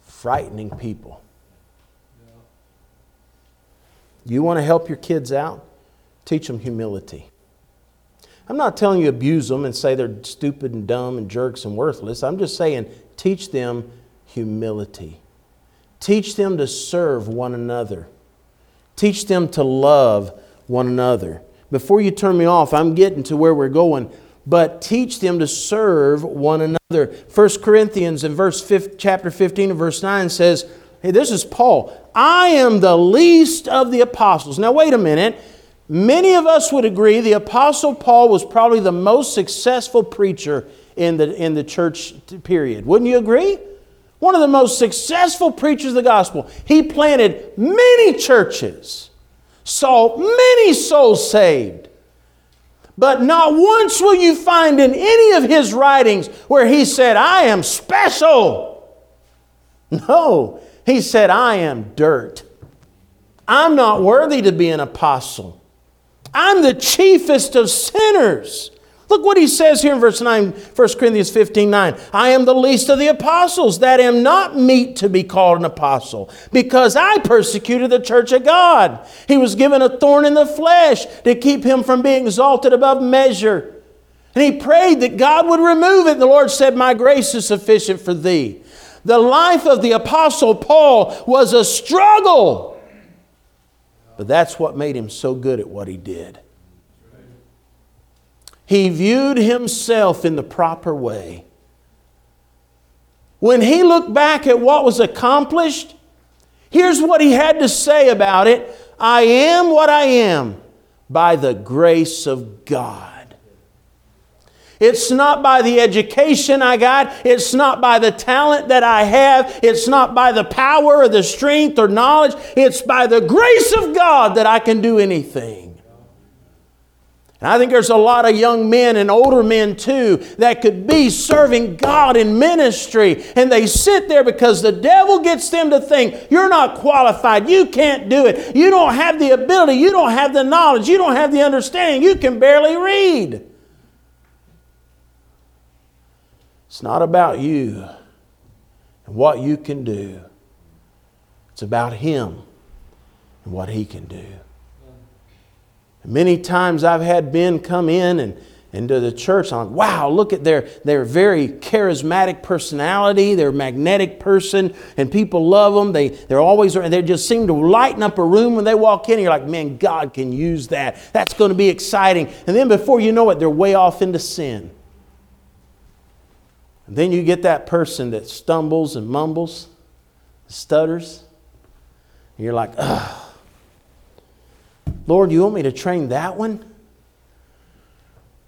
frightening people. You want to help your kids out? Teach them humility. I'm not telling you abuse them and say they're stupid and dumb and jerks and worthless. I'm just saying teach them humility. Teach them to serve one another. Teach them to love one another. Before you turn me off, I'm getting to where we're going. But teach them to serve one another. 1 Corinthians in chapter 15 and verse 9 says, hey, this is Paul. I am the least of the apostles. Now, wait a minute. Many of us would agree the Apostle Paul was probably the most successful preacher in the church period. Wouldn't you agree? One of the most successful preachers of the gospel. He planted many churches, saw many souls saved. But not once will you find in any of his writings where he said, I am special. No. He said, I am dirt. I'm not worthy to be an apostle. I'm the chiefest of sinners. Look what he says here in verse 9, 1 Corinthians 15, 9. I am the least of the apostles that am not meet to be called an apostle because I persecuted the church of God. He was given a thorn in the flesh to keep him from being exalted above measure. And he prayed that God would remove it. The Lord said, my grace is sufficient for thee. The life of the Apostle Paul was a struggle. But that's what made him so good at what he did. He viewed himself in the proper way. When he looked back at what was accomplished, here's what he had to say about it. I am what I am by the grace of God. It's not by the education I got. It's not by the talent that I have. It's not by the power or the strength or knowledge. It's by the grace of God that I can do anything. And I think there's a lot of young men and older men too that could be serving God in ministry. And they sit there because the devil gets them to think, you're not qualified. You can't do it. You don't have the ability. You don't have the knowledge. You don't have the understanding. You can barely read. It's not about you and what you can do. It's about Him and what He can do. And many times I've had men come in and to the church. I'm like, wow, look at their very charismatic personality. They're a magnetic person and people love them. They just seem to lighten up a room when they walk in. You're like, man, God can use that. That's going to be exciting. And then before you know it, they're way off into sin. And then you get that person that stumbles and mumbles, stutters. And you're like, ugh. Lord, you want me to train that one?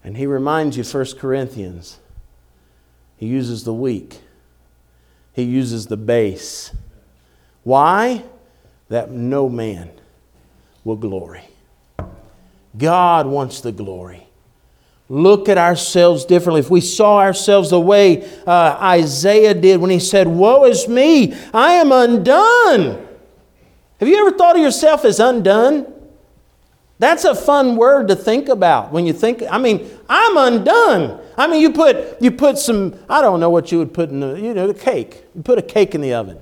And he reminds you, 1 Corinthians. He uses the weak. He uses the base. Why? That no man will glory. God wants the glory. Look at ourselves differently. If we saw ourselves the way Isaiah did when he said, "Woe is me, I am undone." Have you ever thought of yourself as undone? That's a fun word to think about when you think, I'm undone. You put some, I don't know what you would put in the, the cake. You put a cake in the oven.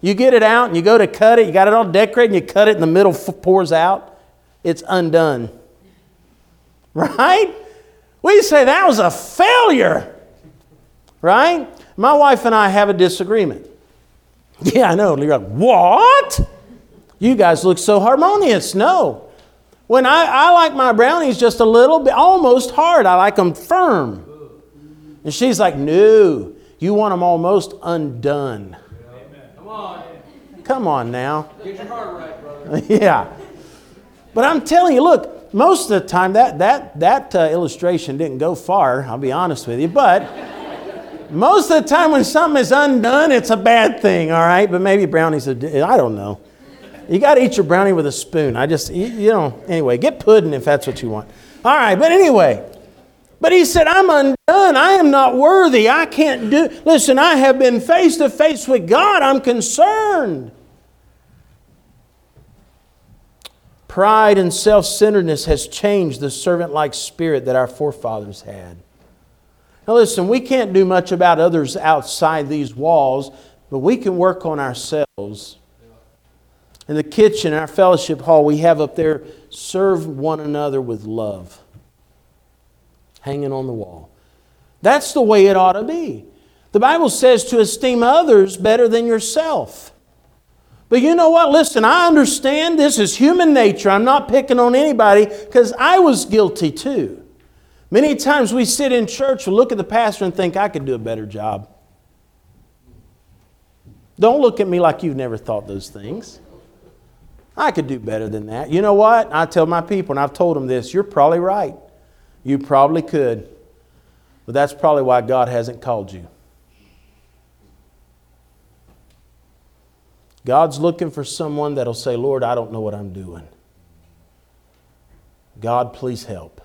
You get it out and you go to cut it. You got it all decorated and you cut it and the middle pours out. It's undone. Right? We say that was a failure. Right? My wife and I have a disagreement. Yeah, I know. You're like, what? You guys look so harmonious. No. When I like my brownies just a little bit, almost hard. I like them firm. And she's like, no, you want them almost undone. Amen. Come on now. Get your heart right, brother. Yeah. But I'm telling you, look, most of the time that illustration didn't go far, I'll be honest with you. But most of the time when something is undone, it's a bad thing, all right? But maybe brownies, I don't know. You got to eat your brownie with a spoon. Anyway, get pudding if that's what you want. All right, but anyway. But he said, I'm undone. I am not worthy. I can't do. Listen, I have been face to face with God. I'm concerned. Pride and self-centeredness has changed the servant-like spirit that our forefathers had. Now listen, we can't do much about others outside these walls, but we can work on ourselves. In the kitchen, in our fellowship hall, we have up there, serve one another with love. Hanging on the wall. That's the way it ought to be. The Bible says to esteem others better than yourself. But you know what? Listen, I understand this is human nature. I'm not picking on anybody because I was guilty too. Many times we sit in church, we look at the pastor and think, I could do a better job. Don't look at me like you've never thought those things. I could do better than that. You know what? I tell my people, and I've told them this, you're probably right. You probably could. But that's probably why God hasn't called you. God's looking for someone that'll say, Lord, I don't know what I'm doing. God, please help.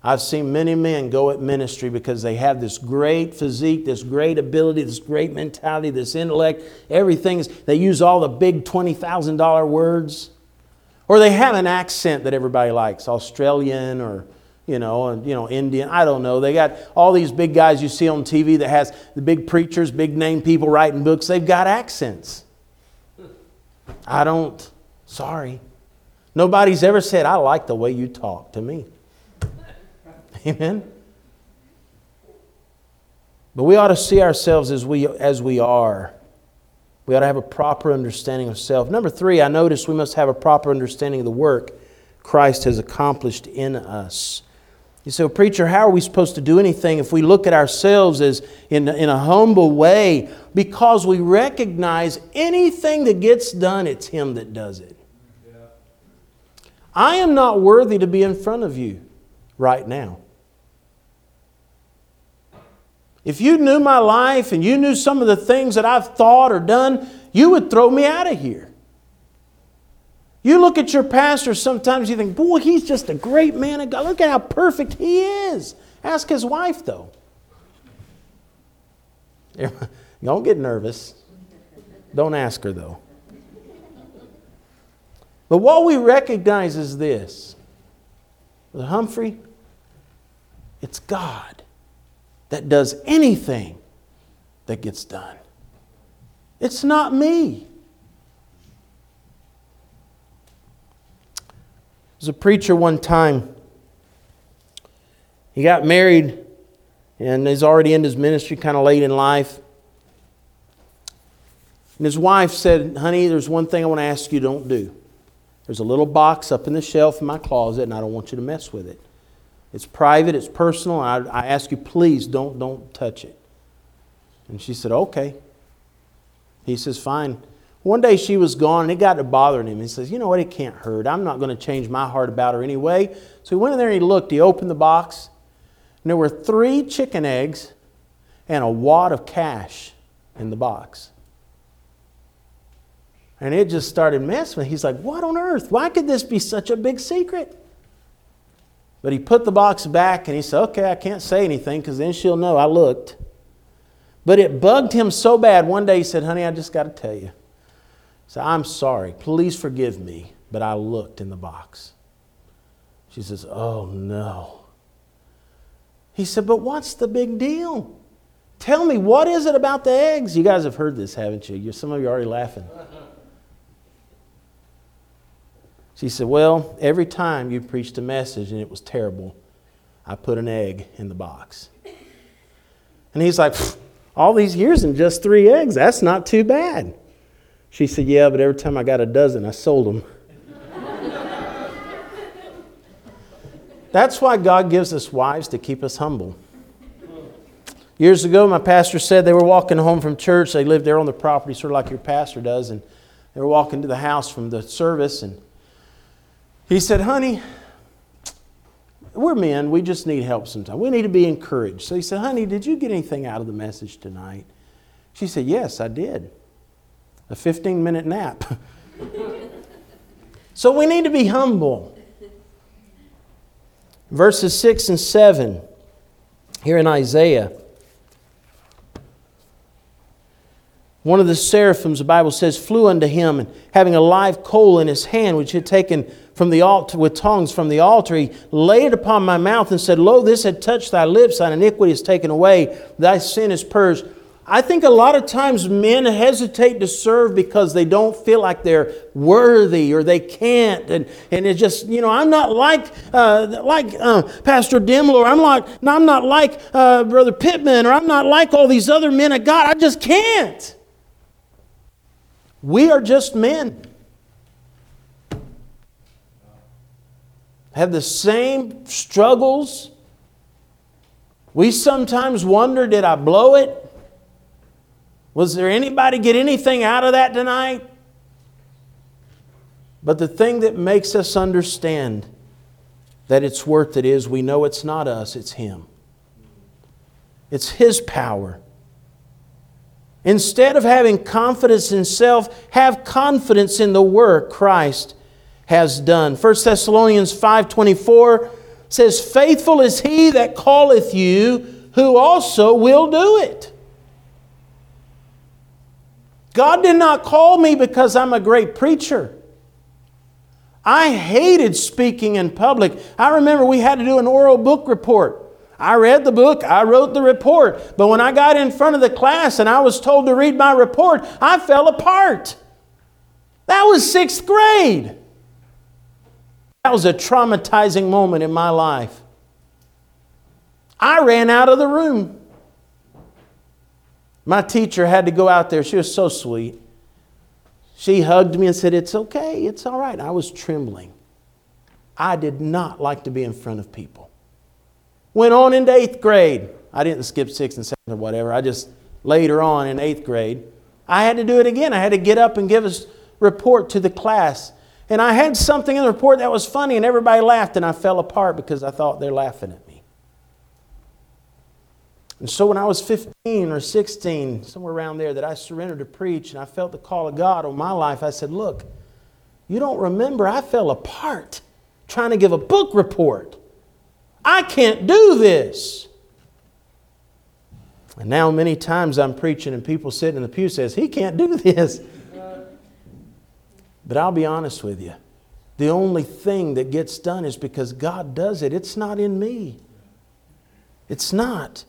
I've seen many men go at ministry because they have this great physique, this great ability, this great mentality, this intellect, everything. They use all the big $20,000 words. Or they have an accent that everybody likes, Australian or Indian, I don't know. They got all these big guys you see on TV that has the big preachers, big name people writing books. They've got accents. Sorry. Nobody's ever said, I like the way you talk to me. Amen. But we ought to see ourselves as we are. We ought to have a proper understanding of self. Number three, I notice we must have a proper understanding of the work Christ has accomplished in us. You say, well, preacher, how are we supposed to do anything if we look at ourselves as in a humble way? Because we recognize anything that gets done, it's Him that does it. Yeah. I am not worthy to be in front of you right now. If you knew my life and you knew some of the things that I've thought or done, you would throw me out of here. You look at your pastor, sometimes you think, boy, he's just a great man of God. Look at how perfect he is. Ask his wife, though. Don't get nervous. Don't ask her, though. But what we recognize is this. Brother Humphrey, it's God that does anything that gets done. It's not me. There was a preacher one time. He got married and he's already in his ministry, kind of late in life. And his wife said, honey, there's one thing I want to ask you don't do. There's a little box up in the shelf in my closet and I don't want you to mess with it. It's private, it's personal. I ask you, please don't touch it. And she said, okay. He says, fine. One day she was gone, and it got to bothering him. He says, you know what, it can't hurt. I'm not going to change my heart about her anyway. So he went in there and he looked. He opened the box, and there were 3 chicken eggs and a wad of cash in the box. And it just started messing with him. He's like, what on earth? Why could this be such a big secret? But he put the box back, and he said, okay, I can't say anything because then she'll know I looked. But it bugged him so bad. One day he said, honey, I just got to tell you. So I'm sorry, please forgive me, but I looked in the box. She says, oh no. He said, but what's the big deal? Tell me, what is it about the eggs? You guys have heard this, haven't you? Some of you are already laughing. She said, well, every time you preached a message and it was terrible, I put an egg in the box. And he's like, all these years and just 3 eggs, that's not too bad. She said, yeah, but every time I got a dozen, I sold them. That's why God gives us wives to keep us humble. Years ago, my pastor said they were walking home from church. They lived there on the property, sort of like your pastor does. And they were walking to the house from the service. And he said, honey, we're men. We just need help sometimes. We need to be encouraged. So he said, honey, did you get anything out of the message tonight? She said, yes, I did. A 15-minute nap. So we need to be humble. Verses 6 and 7 here in Isaiah. One of the seraphims, the Bible says, flew unto him, and having a live coal in his hand, which he had taken from the altar with tongs from the altar, he laid it upon my mouth and said, lo, this had touched thy lips, thine iniquity is taken away, thy sin is purged. I think a lot of times men hesitate to serve because they don't feel like they're worthy or they can't. And it's just, you know, I'm not like Pastor Dimler, or I'm not like Brother Pittman, or I'm not like all these other men of God. I just can't. We are just men. Have the same struggles. We sometimes wonder, did I blow it? Was there anybody get anything out of that tonight? But the thing that makes us understand that it's worth it is we know it's not us, it's Him. It's His power. Instead of having confidence in self, have confidence in the work Christ has done. 1 Thessalonians 5:24 says, faithful is He that calleth you, who also will do it. God did not call me because I'm a great preacher. I hated speaking in public. I remember we had to do an oral book report. I read the book, I wrote the report. But when I got in front of the class and I was told to read my report, I fell apart. That was 6th grade. That was a traumatizing moment in my life. I ran out of the room. My teacher had to go out there. She was so sweet. She hugged me and said, it's okay, it's all right. I was trembling. I did not like to be in front of people. Went on into 8th grade. I didn't skip 6th and 7th or whatever. I just later on in 8th grade, I had to do it again. I had to get up and give a report to the class. And I had something in the report that was funny and everybody laughed and I fell apart because I thought they're laughing at me. And so when I was 15 or 16, somewhere around there, that I surrendered to preach and I felt the call of God on my life, I said, look, you don't remember, I fell apart trying to give a book report. I can't do this. And now many times I'm preaching and people sitting in the pew says, he can't do this. But I'll be honest with you. The only thing that gets done is because God does it. It's not in me. It's not.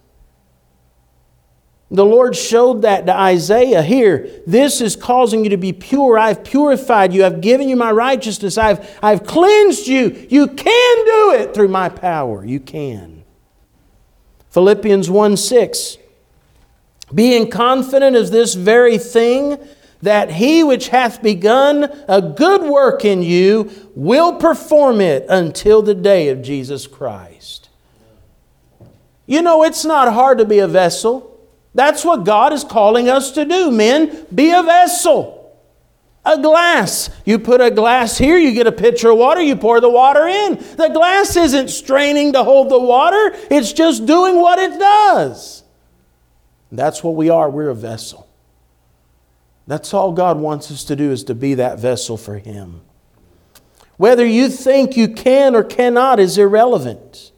The Lord showed that to Isaiah here. This is causing you to be pure. I've purified you. I've given you my righteousness. I've cleansed you. You can do it through my power. You can. Philippians 1:6. Being confident of this very thing, that he which hath begun a good work in you will perform it until the day of Jesus Christ. You know, it's not hard to be a vessel. That's what God is calling us to do, men. Be a vessel. a glass. You put a glass here, you get a pitcher of water, you pour the water in. The glass isn't straining to hold the water. It's just doing what it does. That's what we are. We're a vessel. That's all God wants us to do, is to be that vessel for Him. Whether you think you can or cannot is irrelevant.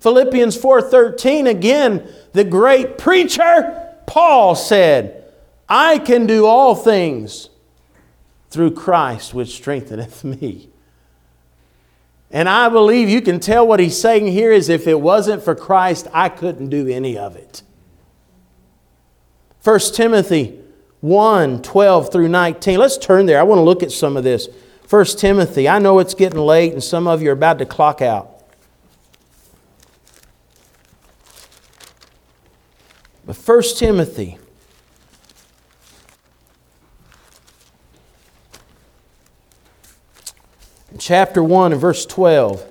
Philippians 4:13, again, the great preacher Paul said, I can do all things through Christ which strengtheneth me. And I believe you can tell what he's saying here is, if it wasn't for Christ, I couldn't do any of it. 1 Timothy 1:12-19. Let's turn there. I want to look at some of this. 1 Timothy. I know it's getting late and some of you are about to clock out. But 1 Timothy. Chapter 1 and verse 12.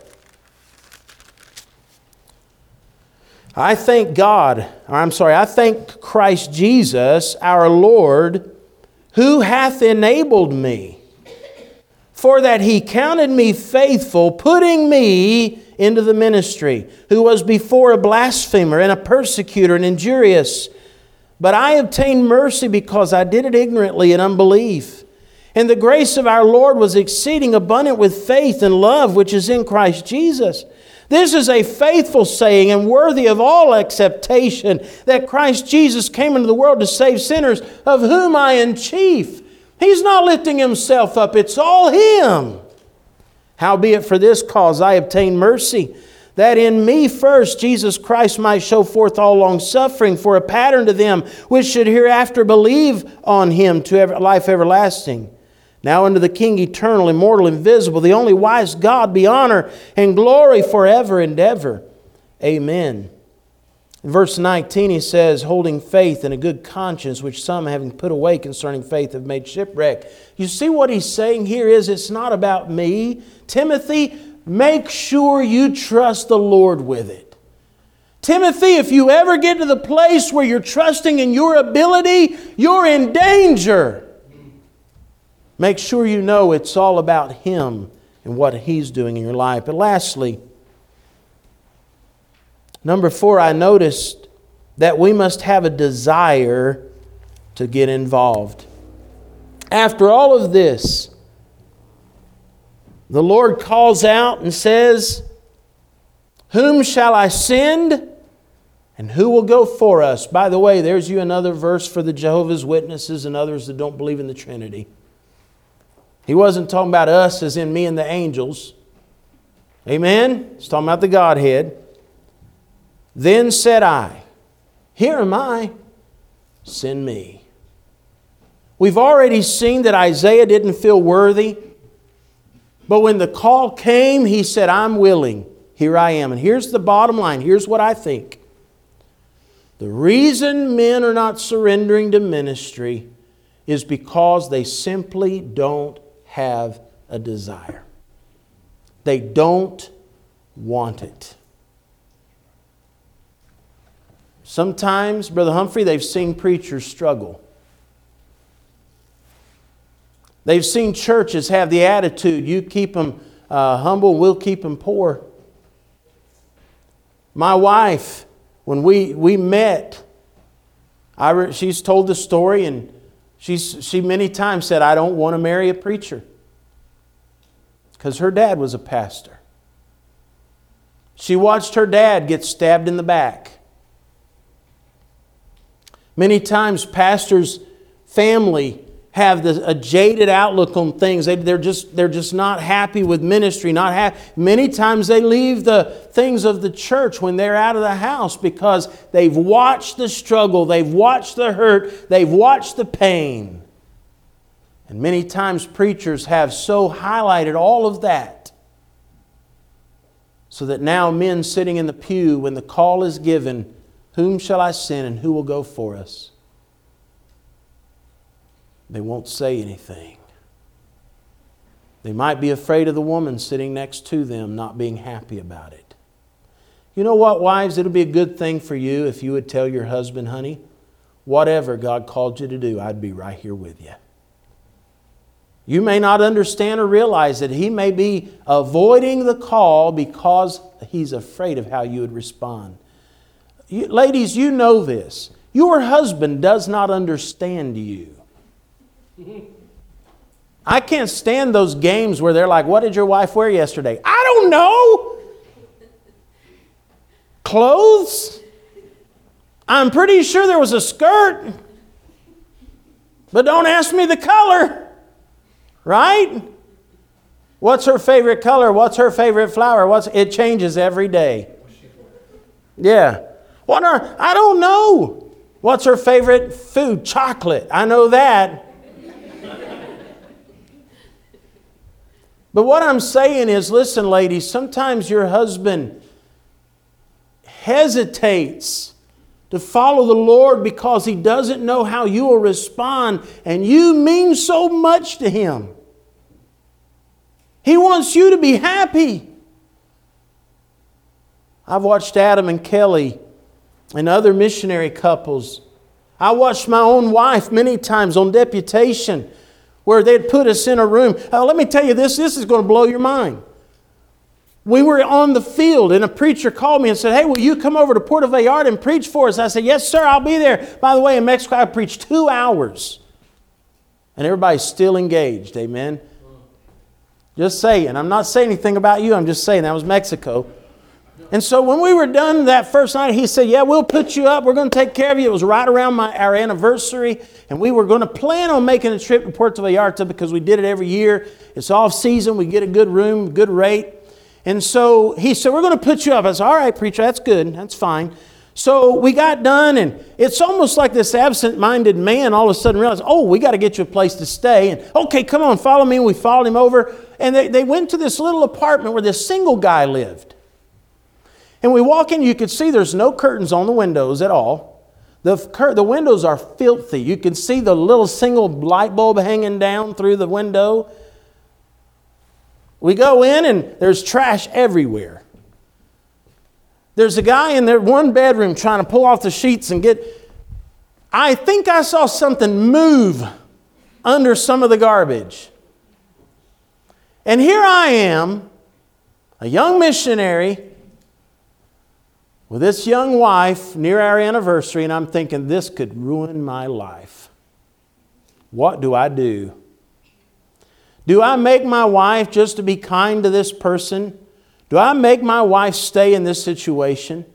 I thank Christ Jesus, our Lord, who hath enabled me, for that He counted me faithful, putting me into the ministry, who was before a blasphemer and a persecutor and injurious. But I obtained mercy because I did it ignorantly in unbelief. And the grace of our Lord was exceeding abundant with faith and love which is in Christ Jesus. This is a faithful saying and worthy of all acceptation, that Christ Jesus came into the world to save sinners, of whom I am chief. He's not lifting Himself up. It's all Him. Howbeit for this cause I obtained mercy, that in me first Jesus Christ might show forth all longsuffering for a pattern to them which should hereafter believe on Him to life everlasting. Now unto the King, eternal, immortal, invisible, the only wise God, be honor and glory forever and ever. Amen. In verse 19 he says, holding faith and a good conscience, which some having put away concerning faith have made shipwreck. You see what he's saying here is, it's not about me. Timothy, make sure you trust the Lord with it. Timothy, if you ever get to the place where you're trusting in your ability, you're in danger. Make sure you know it's all about Him and what He's doing in your life. But lastly, number 4, I noticed that we must have a desire to get involved. After all of this, the Lord calls out and says, whom shall I send? And who will go for us? By the way, there's you another verse for the Jehovah's Witnesses and others that don't believe in the Trinity. He wasn't talking about us as in me and the angels. Amen? He's talking about the Godhead. Then said I, here am I, send me. We've already seen that Isaiah didn't feel worthy. But when the call came, he said, I'm willing. Here I am. And here's the bottom line. Here's what I think. The reason men are not surrendering to ministry is because they simply don't have a desire. They don't want it. Sometimes, Brother Humphrey, they've seen preachers struggle. They've seen churches have the attitude, you keep them humble, we'll keep them poor. My wife, when we met, she's told the story, and she many times said, I don't want to marry a preacher, because her dad was a pastor. She watched her dad get stabbed in the back. Many times pastors' family have a jaded outlook on things. They're just not happy with ministry. Many times they leave the things of the church when they're out of the house, because they've watched the struggle, they've watched the hurt, they've watched the pain. And many times preachers have so highlighted all of that, so that now men sitting in the pew, when the call is given, whom shall I send and who will go for us? They won't say anything. They might be afraid of the woman sitting next to them not being happy about it. You know what, wives? It'll be a good thing for you if you would tell your husband, honey, whatever God called you to do, I'd be right here with you. You may not understand or realize that he may be avoiding the call because he's afraid of how you would respond. You, ladies, you know this. Your husband does not understand you. I can't stand those games where they're like, what did your wife wear yesterday? I don't know. Clothes? I'm pretty sure there was a skirt. But don't ask me the color. Right? What's her favorite color? What's her favorite flower? It changes every day. Yeah. I don't know. What's her favorite food? Chocolate. I know that. But what I'm saying is, listen, ladies, sometimes your husband hesitates to follow the Lord because he doesn't know how you will respond, and you mean so much to him. He wants you to be happy. I've watched Adam and Kelly and other missionary couples. I watched my own wife many times on deputation where they'd put us in a room. Oh, let me tell you this. This is going to blow your mind. We were on the field and a preacher called me and said, hey, will you come over to Puerto Vallarta and preach for us? I said, yes, sir, I'll be there. By the way, in Mexico, I preached 2 hours. And everybody's still engaged. Amen. Just saying. I'm not saying anything about you. I'm just saying that was Mexico. And so when we were done that first night, he said, yeah, we'll put you up. We're going to take care of you. It was right around our anniversary. And we were going to plan on making a trip to Puerto Vallarta because we did it every year. It's off season. We get a good room, good rate. And so he said, we're going to put you up. I said, all right, preacher, that's good. That's fine. So we got done, and it's almost like this absent-minded man all of a sudden realized, oh, we got to get you a place to stay. And okay, come on, follow me. And we followed him over. And they went to this little apartment where this single guy lived. And we walk in, you could see there's no curtains on the windows at all. The windows are filthy. You can see the little single light bulb hanging down through the window. We go in and there's trash everywhere. There's a guy in their one bedroom trying to pull off the sheets and get... I think I saw something move under some of the garbage. And here I am, a young missionary, with this young wife near our anniversary, and I'm thinking, this could ruin my life. What do I do? Do I make my wife just to be kind to this person? Do I make my wife stay in this situation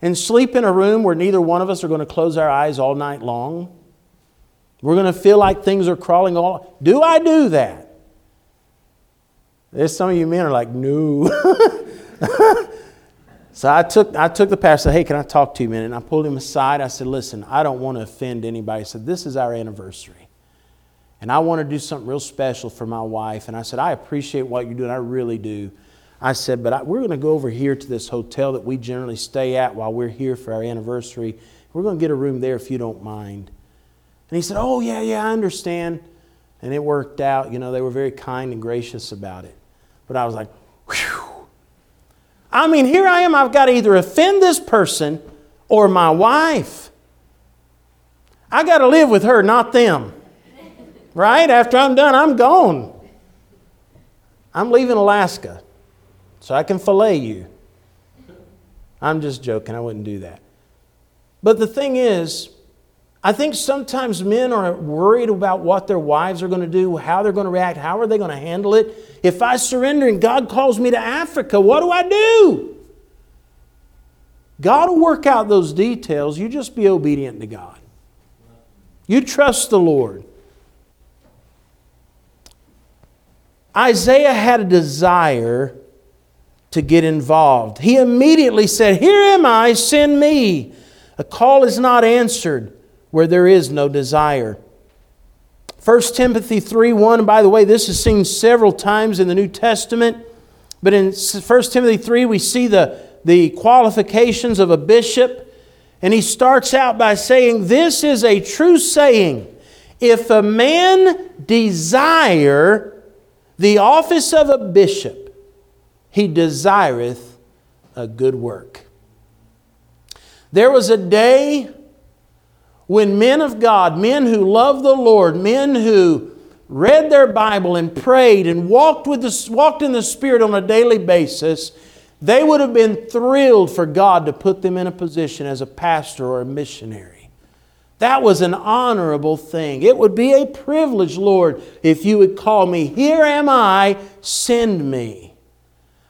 and sleep in a room where neither one of us are going to close our eyes all night long? We're going to feel like things are crawling all... Do I do that? There's some of you men are like, no. So I took the pastor, hey, can I talk to you a minute? And I pulled him aside. I said, listen, I don't want to offend anybody. I said, this is our anniversary. And I want to do something real special for my wife. And I said, I appreciate what you're doing. I really do. I said, but we're going to go over here to this hotel that we generally stay at while we're here for our anniversary. We're going to get a room there if you don't mind. And he said, oh, yeah, I understand. And it worked out. You know, they were very kind and gracious about it. But I was like, whew. I mean, here I am, I've got to either offend this person or my wife. I got to live with her, not them. Right? After I'm done, I'm gone. I'm leaving Alaska so I can fillet you. I'm just joking, I wouldn't do that. But the thing is, I think sometimes men are worried about what their wives are going to do, how they're going to react, how are they going to handle it. If I surrender and God calls me to Africa, what do I do? God will work out those details. You just be obedient to God. You trust the Lord. Isaiah had a desire to get involved. He immediately said, here am I, send me. A call is not answered where there is no desire. 1 Timothy 3:1, and by the way, this is seen several times in the New Testament, but in 1 Timothy 3 we see the qualifications of a bishop, and he starts out by saying, this is a true saying, if a man desire the office of a bishop, he desireth a good work. There was a day when men of God, men who love the Lord, men who read their Bible and prayed and walked in the Spirit on a daily basis, they would have been thrilled for God to put them in a position as a pastor or a missionary. That was an honorable thing. It would be a privilege, Lord, if you would call me. Here am I, send me.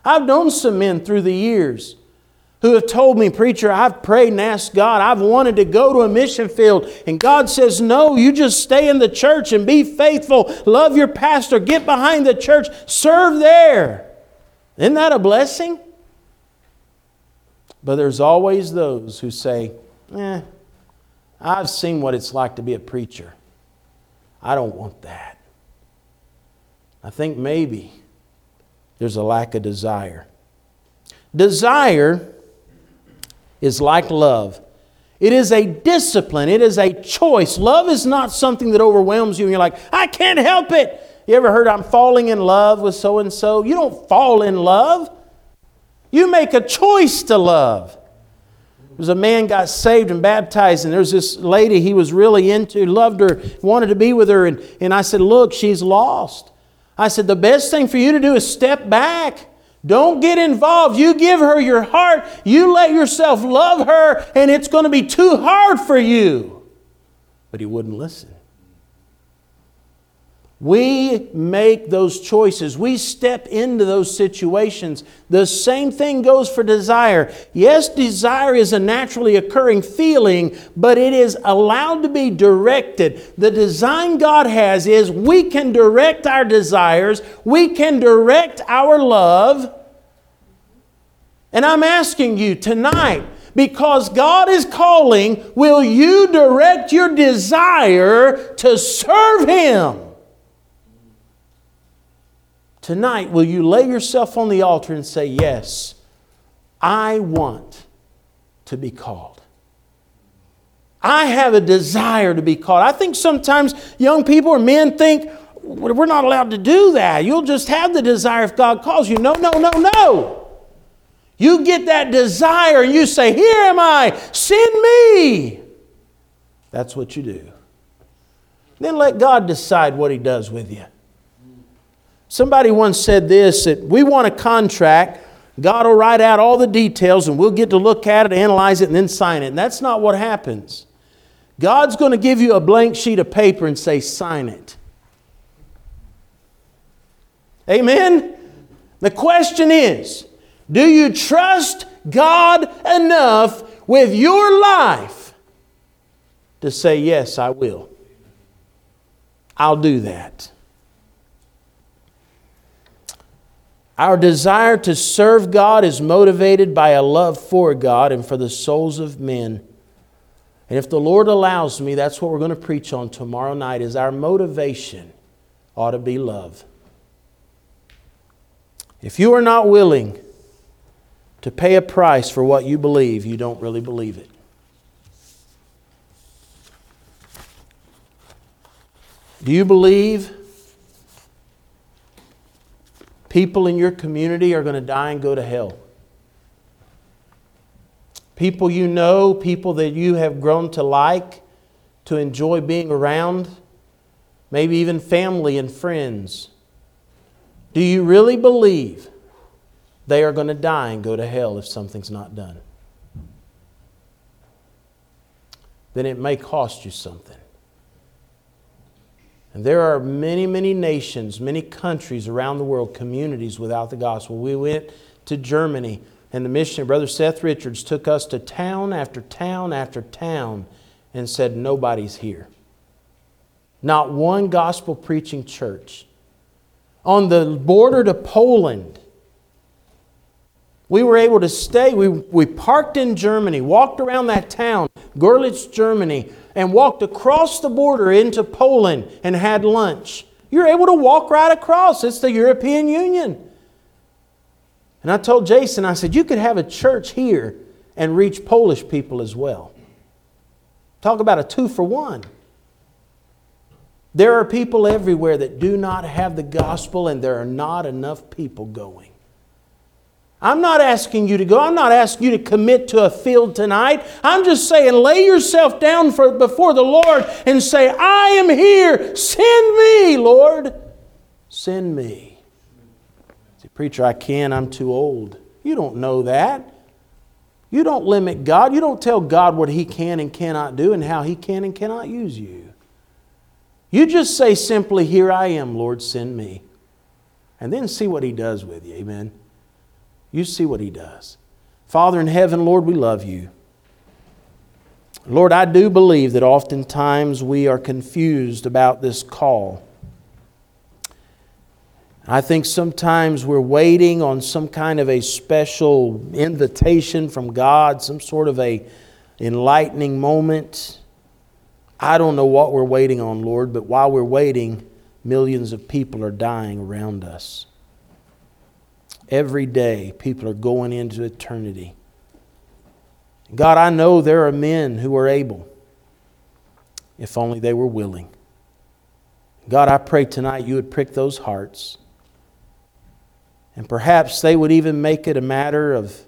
I've known some men through the years who have told me, preacher, I've prayed and asked God, I've wanted to go to a mission field. And God says, no, you just stay in the church and be faithful. Love your pastor. Get behind the church. Serve there. Isn't that a blessing? But there's always those who say, I've seen what it's like to be a preacher. I don't want that. I think maybe there's a lack of desire. Desire is like love. It is a discipline. It is a choice. Love is not something that overwhelms you and you're like, I can't help it. You ever heard I'm falling in love with so-and-so? You don't fall in love. You make a choice to love. There was a man got saved and baptized, and there's this lady he was really into, loved her, wanted to be with her. And I said, look, she's lost. I said, the best thing for you to do is step back. Don't get involved. You give her your heart. You let yourself love her, and it's going to be too hard for you. But he wouldn't listen. We make those choices. We step into those situations. The same thing goes for desire. Yes, desire is a naturally occurring feeling, but it is allowed to be directed. The design God has is we can direct our desires. We can direct our love. And I'm asking you tonight, because God is calling, will you direct your desire to serve Him? Tonight, will you lay yourself on the altar and say, yes, I want to be called. I have a desire to be called. I think sometimes young people or men think, we're not allowed to do that. You'll just have the desire if God calls you. No, no, no, no. You get that desire and you say, here am I, send me. That's what you do. Then let God decide what He does with you. Somebody once said this, that we want a contract. God will write out all the details and we'll get to look at it, analyze it, and then sign it. And that's not what happens. God's going to give you a blank sheet of paper and say, sign it. Amen? The question is, do you trust God enough with your life to say, yes, I will. I'll do that. Our desire to serve God is motivated by a love for God and for the souls of men. And if the Lord allows me, that's what we're going to preach on tomorrow night, is our motivation ought to be love. If you are not willing to pay a price for what you believe, you don't really believe it. Do you believe people in your community are going to die and go to hell? People you know, people that you have grown to like, to enjoy being around, maybe even family and friends. Do you really believe they are going to die and go to hell if something's not done? Then it may cost you something. And there are many, many nations, many countries around the world, communities without the gospel. We went to Germany, and the missionary, Brother Seth Richards, took us to town after town after town and said, nobody's here. Not one gospel preaching church. On the border to Poland, we were able to stay. We parked in Germany, walked around that town, Görlitz, Germany, and walked across the border into Poland and had lunch. You're able to walk right across. It's the European Union. And I told Jason, I said, you could have a church here and reach Polish people as well. Talk about a 2-for-1. There are people everywhere that do not have the gospel, and there are not enough people going. I'm not asking you to go. I'm not asking you to commit to a field tonight. I'm just saying, lay yourself down before the Lord and say, I am here. Send me, Lord. Send me. See, preacher, I can't. I'm too old. You don't know that. You don't limit God. You don't tell God what He can and cannot do and how He can and cannot use you. You just say simply, here I am, Lord, send me. And then see what He does with you. Amen. You see what He does. Father in heaven, Lord, we love You. Lord, I do believe that oftentimes we are confused about this call. I think sometimes we're waiting on some kind of a special invitation from God, some sort of a enlightening moment. I don't know what we're waiting on, Lord, but while we're waiting, millions of people are dying around us. Every day, people are going into eternity. God, I know there are men who are able, if only they were willing. God, I pray tonight You would prick those hearts. And perhaps they would even make it a matter of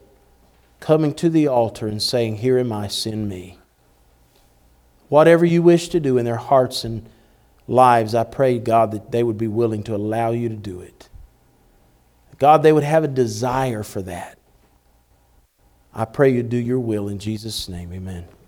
coming to the altar and saying, here am I, send me. Whatever You wish to do in their hearts and lives, I pray, God, that they would be willing to allow You to do it. God, they would have a desire for that. I pray You do Your will in Jesus' name. Amen.